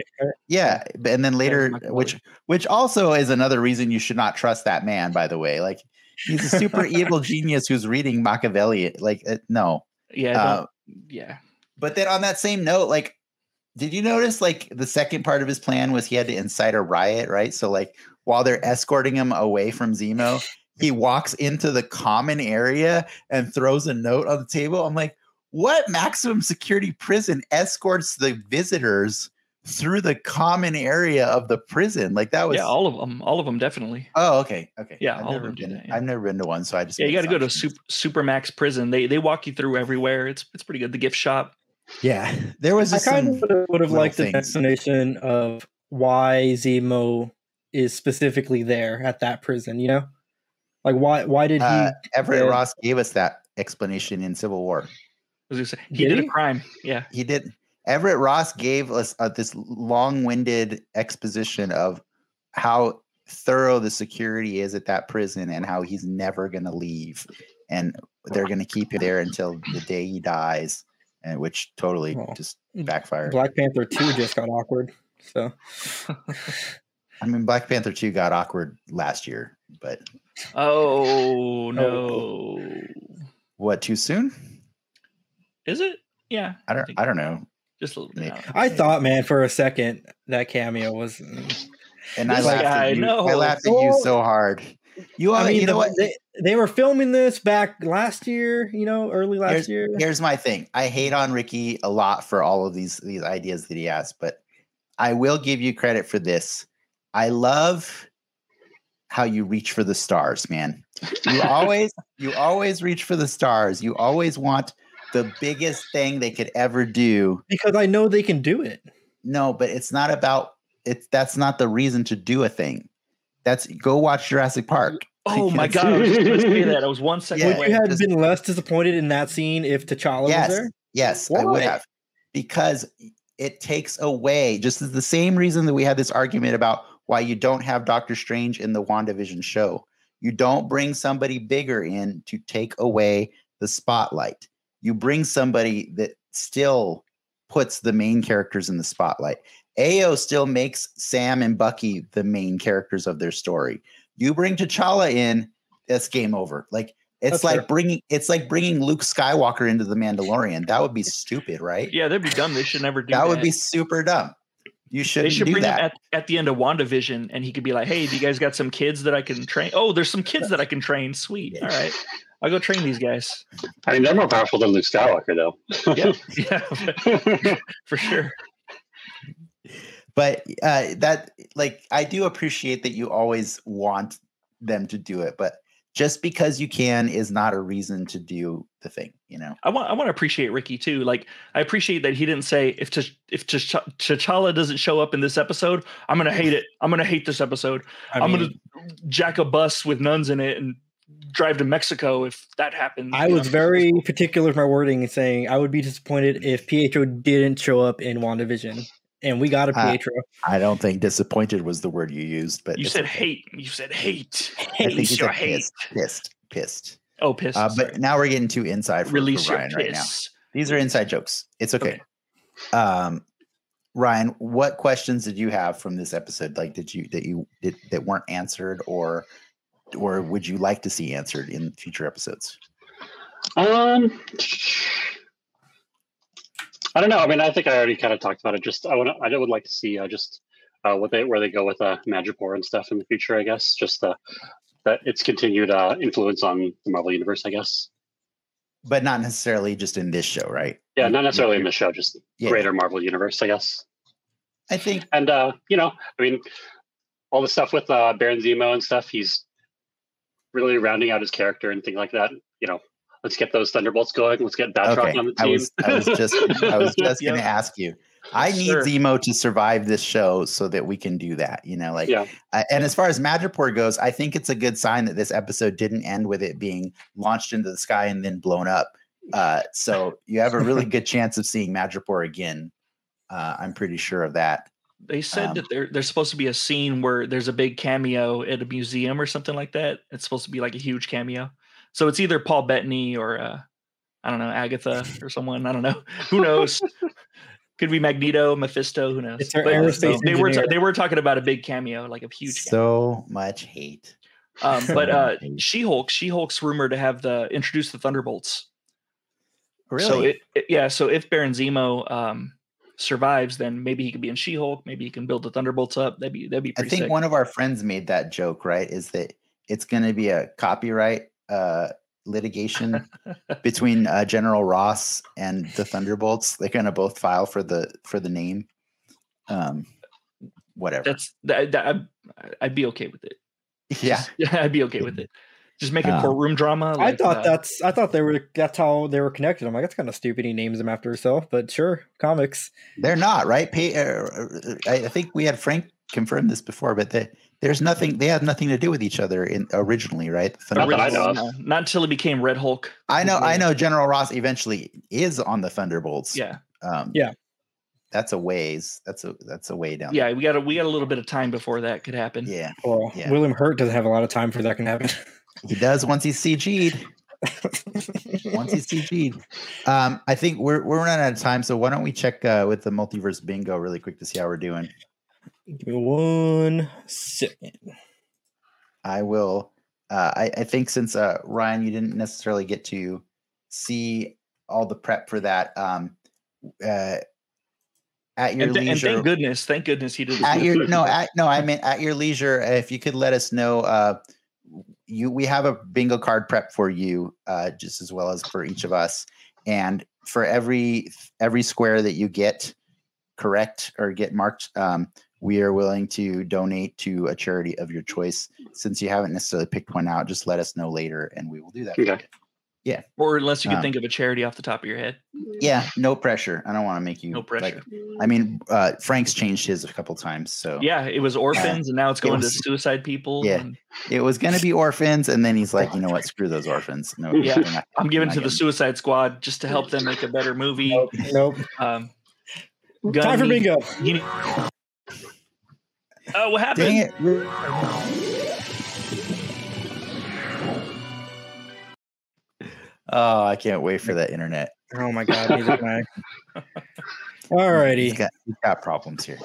yeah, and then later, which also is another reason you should not trust that man. By the way, like, he's a super evil genius who's reading Machiavelli. Like, no, yeah, yeah. But then on that same note, like, did you notice like the second part of his plan was he had to incite a riot, right? So like while they're escorting him away from Zemo, he walks into the common area and throws a note on the table. I'm like, what maximum security prison escorts the visitors through the common area of the prison? Like that was all of them definitely. Oh, okay, okay, yeah, I've never been to one, so I just you got to go to Supermax prison. They walk you through everywhere. It's pretty good. The gift shop. Yeah, there was. I kind of would have liked the explanation of why Zemo is specifically there at that prison. You know, like why did he? Everett Ross gave us that explanation in Civil War. He did a crime. Yeah, he did. Everett Ross gave us this long-winded exposition of how thorough the security is at that prison and how he's never going to leave. And they're going to keep him there until the day he dies, and which totally just backfired. Black Panther 2 just got awkward. So, I mean, Black Panther 2 got awkward last year, but. Oh, no. What, too soon? Is it? Yeah. I don't know. Just a little bit. I thought, man, for a second that cameo was and I laughed at you. I laughed at you so hard. You know what? They were filming this back last year, you know, early last year. Here's my thing. I hate on Ricky a lot for all of these ideas that he has, but I will give you credit for this. I love how you reach for the stars, man. You always reach for the stars. You always want the biggest thing they could ever do. Because I know they can do it. No, but it's not about it. That's not the reason to do a thing. That's go watch Jurassic Park. Oh my God. I was going to say that. I was 1 second away. You had been less disappointed in that scene if T'Challa was there? Yes, why? I would have. Because it takes away, just as the same reason that we had this argument about why you don't have Doctor Strange in the WandaVision show. You don't bring somebody bigger in to take away the spotlight. You bring somebody that still puts the main characters in the spotlight. AO still makes Sam and Bucky the main characters of their story. You bring T'Challa in, that's game over. Like it's like bringing Luke Skywalker into The Mandalorian. That would be stupid, right? Yeah, they'd be dumb. They should never do that. That would be super dumb. You shouldn't do bring that. Him at the end of WandaVision, and he could be like, "Hey, do you guys got some kids that I can train? Oh, there's some kids that I can train. Sweet. All right. I'll go train these guys." I mean, they're more powerful than Luke Skywalker, though. yeah, for sure. But that, like, I do appreciate that you always want them to do it, but just because you can is not a reason to do the thing, you know. I want to appreciate Ricky too. Like, I appreciate that he didn't say if T'Challa doesn't show up in this episode, I'm gonna hate it. I'm gonna hate this episode. I'm gonna jack a bus with nuns in it and drive to Mexico if that happens. I was very particular with my wording, saying I would be disappointed if Pietro didn't show up in WandaVision, and we got a Pietro. I don't think "disappointed" was the word you used, but you said hate. You said hate. Release your hate. Pissed. Oh, pissed. But now we're getting too inside for Ryan right now. These are inside jokes. It's okay. Ryan, what questions did you have from this episode? Like, that weren't answered, or would you like to see answered in future episodes? I don't know. I mean, I think I already kind of talked about it. Just I would like to see where they go with Madripoor and stuff in the future. I guess just that its continued influence on the Marvel universe. I guess, but not necessarily just in this show, right? Yeah, not necessarily in the show. Just greater Marvel universe, I guess. I think, and you know, I mean, all the stuff with Baron Zemo and stuff. He's really rounding out his character and things like that. You know, let's get those Thunderbolts going. Let's get Batroc on the team. I was just going to ask you, I need Zemo to survive this show so that we can do that, you know, like, and as far as Madripoor goes, I think it's a good sign that this episode didn't end with it being launched into the sky and then blown up. So you have a really good chance of seeing Madripoor again. I'm pretty sure of that. They said that there's supposed to be a scene where there's a big cameo at a museum or something like that. It's supposed to be like a huge cameo. So it's either Paul Bettany or, I don't know, Agatha or someone. I don't know. Who knows? Could be Magneto, Mephisto. Who knows? They were talking about a big cameo, like a huge cameo. So much hate. She-Hulk's rumored to have introduce the Thunderbolts. Really? So so if Baron Zemo survives, then maybe he could be in She-Hulk. Maybe he can build the Thunderbolts up. That'd be pretty sick. One of our friends made that joke, right? Is that it's going to be a copyright litigation between General Ross and the Thunderbolts. They're going to both file for the name. Whatever. I'd be okay with it. I'd be okay with it. Just make a courtroom drama. Like, I thought that's how they were connected. I'm like, that's kind of stupid. He names them after himself, but sure, comics. They're not, right? I think we had Frank confirm this before, but they had nothing to do with each other originally, right? Not until it became Red Hulk. I know. General Ross eventually is on the Thunderbolts. Yeah. That's a ways. That's a way down. Yeah, we got a little bit of time before that could happen. Yeah. Well, William Hurt doesn't have a lot of time for that can happen. He does once he's CG'd. I think we're running out of time, so why don't we check with the multiverse bingo really quick to see how we're doing. Give me 1 second. I will. I think since Ryan, you didn't necessarily get to see all the prep for that. At your leisure. And thank goodness he didn't. I meant at your leisure. If you could let us know. We have a bingo card prep for you, just as well as for each of us. And for every square that you get correct or get marked, we are willing to donate to a charity of your choice. Since you haven't necessarily picked one out, just let us know later, and we will do that. Okay. Yeah. Or unless you can think of a charity off the top of your head. Yeah. No pressure. I don't want to make you. No pressure. Frank's changed his a couple times. So yeah, it was orphans, and now it's going to suicide people. Yeah. It was going to be orphans, and then he's like, you know what? Screw those orphans. No. Yeah. I'm giving to the Suicide Squad just to help them make a better movie. Nope. Time for bingo. Oh, what happened? Dang it. Oh, I can't wait for that internet. Oh my God, neither can I. Alrighty. We've got problems here.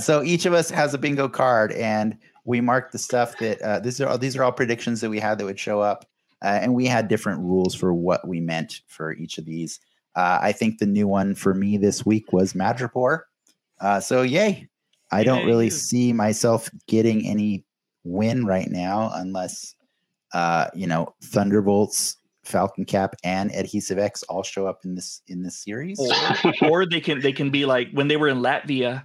So each of us has a bingo card, and we mark the stuff that these are all predictions that we had that would show up, and we had different rules for what we meant for each of these. I think the new one for me this week was Madripoor. So yay! I don't really see myself getting any win right now, unless Thunderbolts, Falcon Cap, and Adhesive X all show up in this series, or they can be like when they were in Latvia,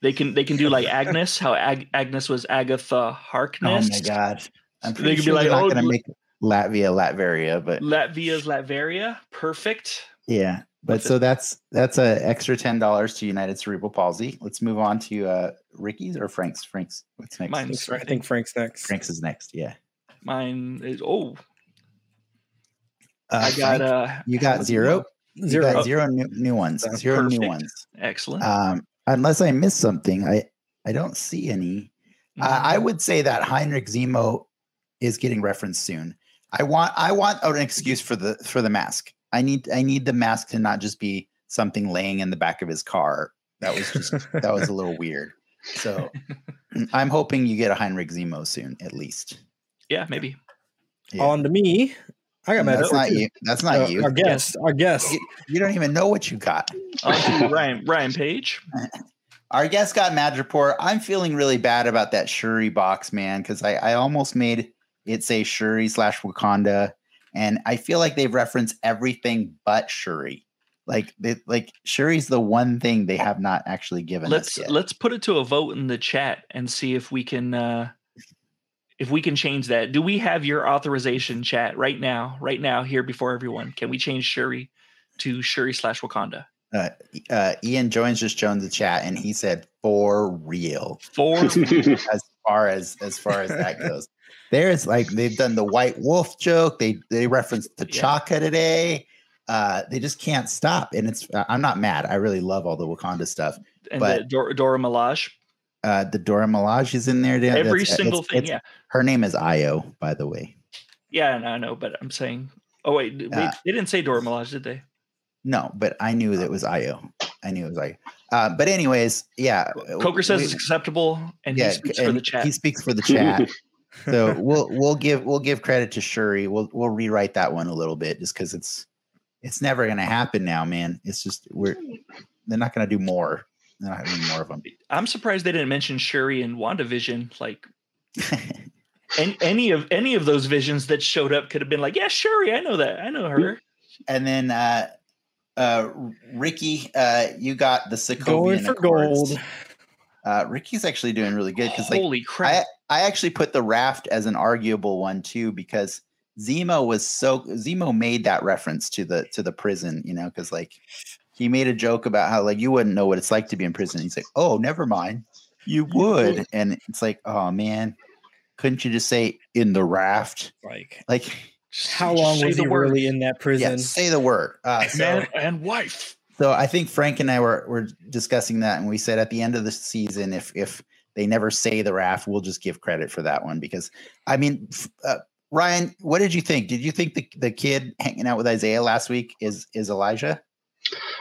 they can do like Agnes, how Agnes was Agatha Harkness. Oh my God, I'm pretty sure they're not going to make Latveria, but Latvia's Latveria, perfect. Yeah, but so that's an extra $10 to United Cerebral Palsy. Let's move on to Ricky's or Frank's. Frank's, what's next? Mine's, I think Frank's next. Frank's is next. Yeah, mine is I got you got zero. You got zero new ones. Zero perfect. New ones. Excellent. Unless I missed something, I don't see any. Mm-hmm. I would say that Heinrich Zemo is getting referenced soon. I want an excuse for the mask. I need the mask to not just be something laying in the back of his car. That was a little weird. So I'm hoping you get a Heinrich Zemo soon, at least. Yeah, maybe. Yeah. On to me. I got Madripoor. That's not you. That's not you. Our guest. You don't even know what you got. Ryan Page. Our guest got Madripoor. I'm feeling really bad about that Shuri box, man, because I almost made it say Shuri/Wakanda, and I feel like they've referenced everything but Shuri. Like Shuri's the one thing they have not actually given us yet. Let's put it to a vote in the chat and see if we can. If we can change that, do we have your authorization, chat, right now, here before everyone? Can we change Shuri to Shuri/Wakanda? Ian Jones just joined the chat, and he said, "For real." As far as that goes, there's like they've done the White Wolf joke. They referenced T'Chaka today. They just can't stop, and it's. I'm not mad. I really love all the Wakanda stuff. And but Dora Milaje. The Dora Milaje is in there. Every single thing. Yeah. Her name is Io, by the way. Yeah, I know, but I'm saying. Oh wait, they didn't say Dora Milaje, did they? No, but I knew that it was Io. I knew it was Io. But anyways, yeah. Coker says it's acceptable, and he speaks for the chat. He speaks for the chat. So we'll give credit to Shuri. We'll rewrite that one a little bit, just because it's never going to happen now, man. It's just they're not going to do more. They're not having more of them. I'm surprised they didn't mention Shuri and WandaVision. Like, and any of those visions that showed up could have been like, yeah, Shuri, I know that, I know her. And then. Ricky, you got the Sokovian Accords. Ricky's actually doing really good because, like, holy crap! I actually put the raft as an arguable one too because Zemo made that reference to the prison, you know, because like he made a joke about how like you wouldn't know what it's like to be in prison. And he's like, oh, never mind, you would, and it's like, oh man, couldn't you just say in the raft, like. How long was he really in that prison? Yeah, say the word. Man and wife. So I think Frank and I were discussing that, and we said at the end of the season, if they never say the raft, we'll just give credit for that one. Because, I mean, Ryan, what did you think? Did you think the kid hanging out with Isaiah last week is Elijah?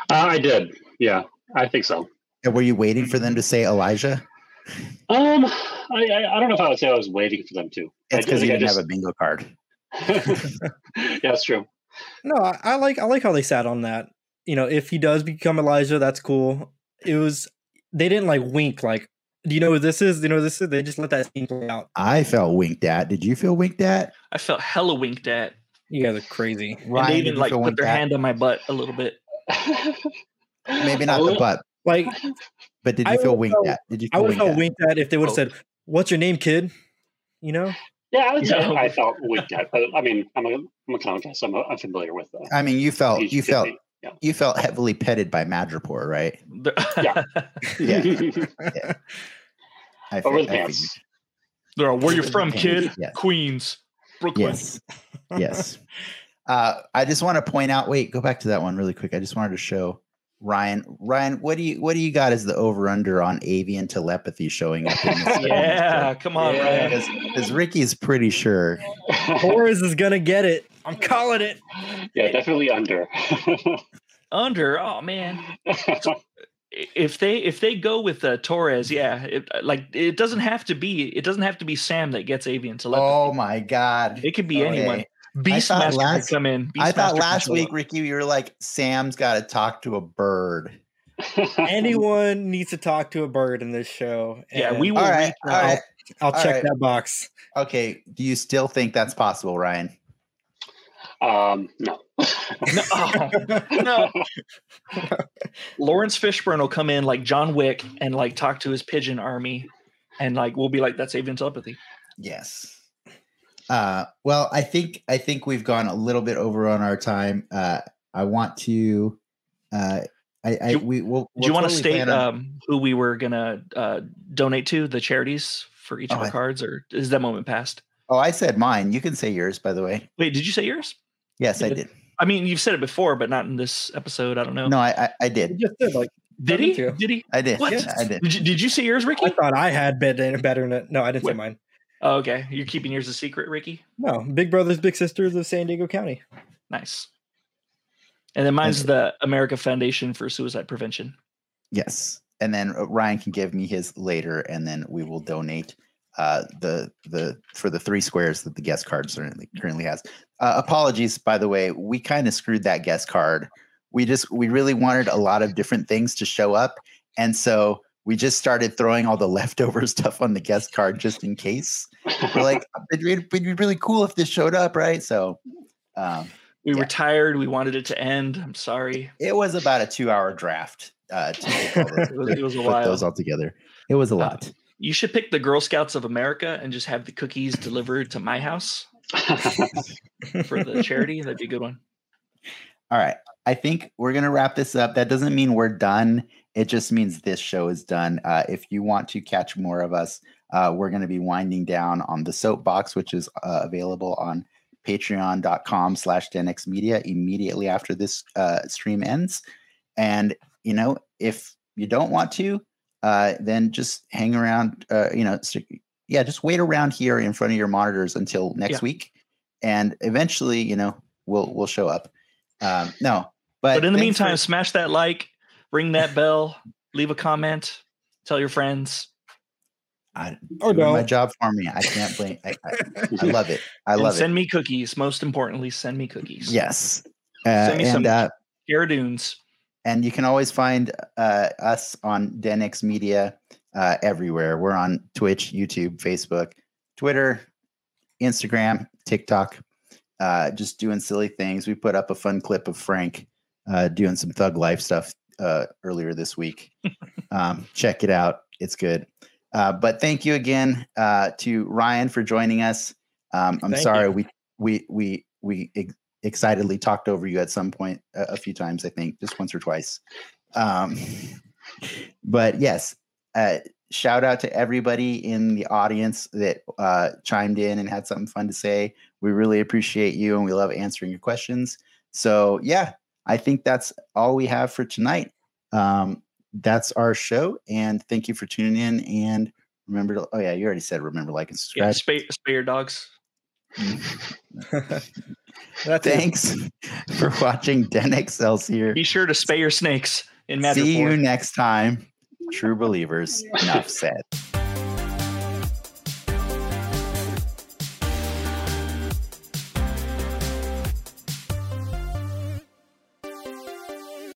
I did. Yeah, I think so. And were you waiting for them to say Elijah? I don't know if I would say I was waiting for them to. It's because you didn't have a bingo card. Yeah, that's true. No, I like how they sat on that. You know, if he does become Elijah, that's cool. It was they didn't like wink like, do you know what this is? You know what this is? They just let that scene play out. I felt winked at. Did you feel winked at? I felt hella winked at. You guys are crazy. Ryan, and they even like put their hand on my butt a little bit. Maybe not the butt. Like, but did you feel winked at? Did you? I would have winked at if they would have said, "What's your name, kid?" You know. Yeah, I would say I felt winked at. I mean, I'm a comic, so I'm familiar with that. I mean, you felt heavily petted by Madripoor, right? Yeah, yeah. Over the pants. Where you from, kid? Yes. Queens, Brooklyn. Yes. Yes. I just want to point out. Wait, go back to that one really quick. I just wanted to show Ryan. Ryan, what do you got as the over under on avian telepathy showing up in this? Yeah, come on, Ryan. Because Ricky's pretty sure Horace is gonna get it. I'm calling it. Yeah, definitely under. Under. Oh man. If they go with Torres, yeah, it doesn't have to be Sam that gets avian telepathy. Oh my God, it could be anyone. Beastmaster come in. I thought last week, Ricky, you were like, Sam's got to talk to a bird. Anyone needs to talk to a bird in this show. Yeah, we will. All right, I'll check that box. Okay. Do you still think that's possible, Ryan? No. No. Oh, no. Lawrence Fishburne will come in like John Wick and like talk to his pigeon army, and like we'll be like, that's avian telepathy. Yes. Well, I think we've gone a little bit over on our time. I want to. Do you want to state who we were gonna donate to, the charities for each of our cards, or is that moment past? Oh, I said mine. You can say yours, by the way. Wait, did you say yours? Yes, I did. I mean, you've said it before, but not in this episode. I don't know. No, I did. You just said, like, did he? Too. Did he? I did. What? Yeah, I did. Did you say yours, Ricky? I thought I had better than it. No, I didn't say mine. Oh, okay, you're keeping yours a secret, Ricky? No, Big Brothers Big Sisters of San Diego County. Nice. And then mine's the America Foundation for Suicide Prevention. Yes, and then Ryan can give me his later, and then we will donate for the three squares that the guest card currently has. Apologies, by the way, we kind of screwed that guest card. We really wanted a lot of different things to show up, and so. We just started throwing all the leftover stuff on the guest card just in case. We're like, it'd be really cool if this showed up, right? So we were tired. We wanted it to end. I'm sorry. It was about a 2-hour draft. It was a while. Put those all together. It was a lot. You should pick the Girl Scouts of America and just have the cookies delivered to my house for the charity. That'd be a good one. All right. I think we're going to wrap this up. That doesn't mean we're done. It just means this show is done. If you want to catch more of us, we're going to be winding down on The Soapbox, which is available on patreon.com/denxmedia immediately after this stream ends. And, you know, if you don't want to, then just hang around, just wait around here in front of your monitors until next week. And eventually, you know, we'll show up. But in the meantime, smash that like, ring that bell, leave a comment, tell your friends. My job for me. I can't blame. I love it. Send me cookies. Most importantly, send me cookies. Yes. Send me some Garadoons. And you can always find us on Denx Media everywhere. We're on Twitch, YouTube, Facebook, Twitter, Instagram, TikTok. Just doing silly things. We put up a fun clip of Frank doing some Thug Life stuff earlier this week. Check it out. It's good. But thank you again to Ryan for joining us. We excitedly talked over you at some point a few times, I think, just once or twice. But yes, shout out to everybody in the audience that chimed in and had something fun to say. We really appreciate you, and we love answering your questions. So yeah, I think that's all we have for tonight. That's our show, and thank you for tuning in. And remember to, you already said remember, like, and subscribe. Yeah, spay your dogs. Thanks for watching DenXL's here. Be sure to spay your snakes in Madripoor. See you next time, true believers. Enough said.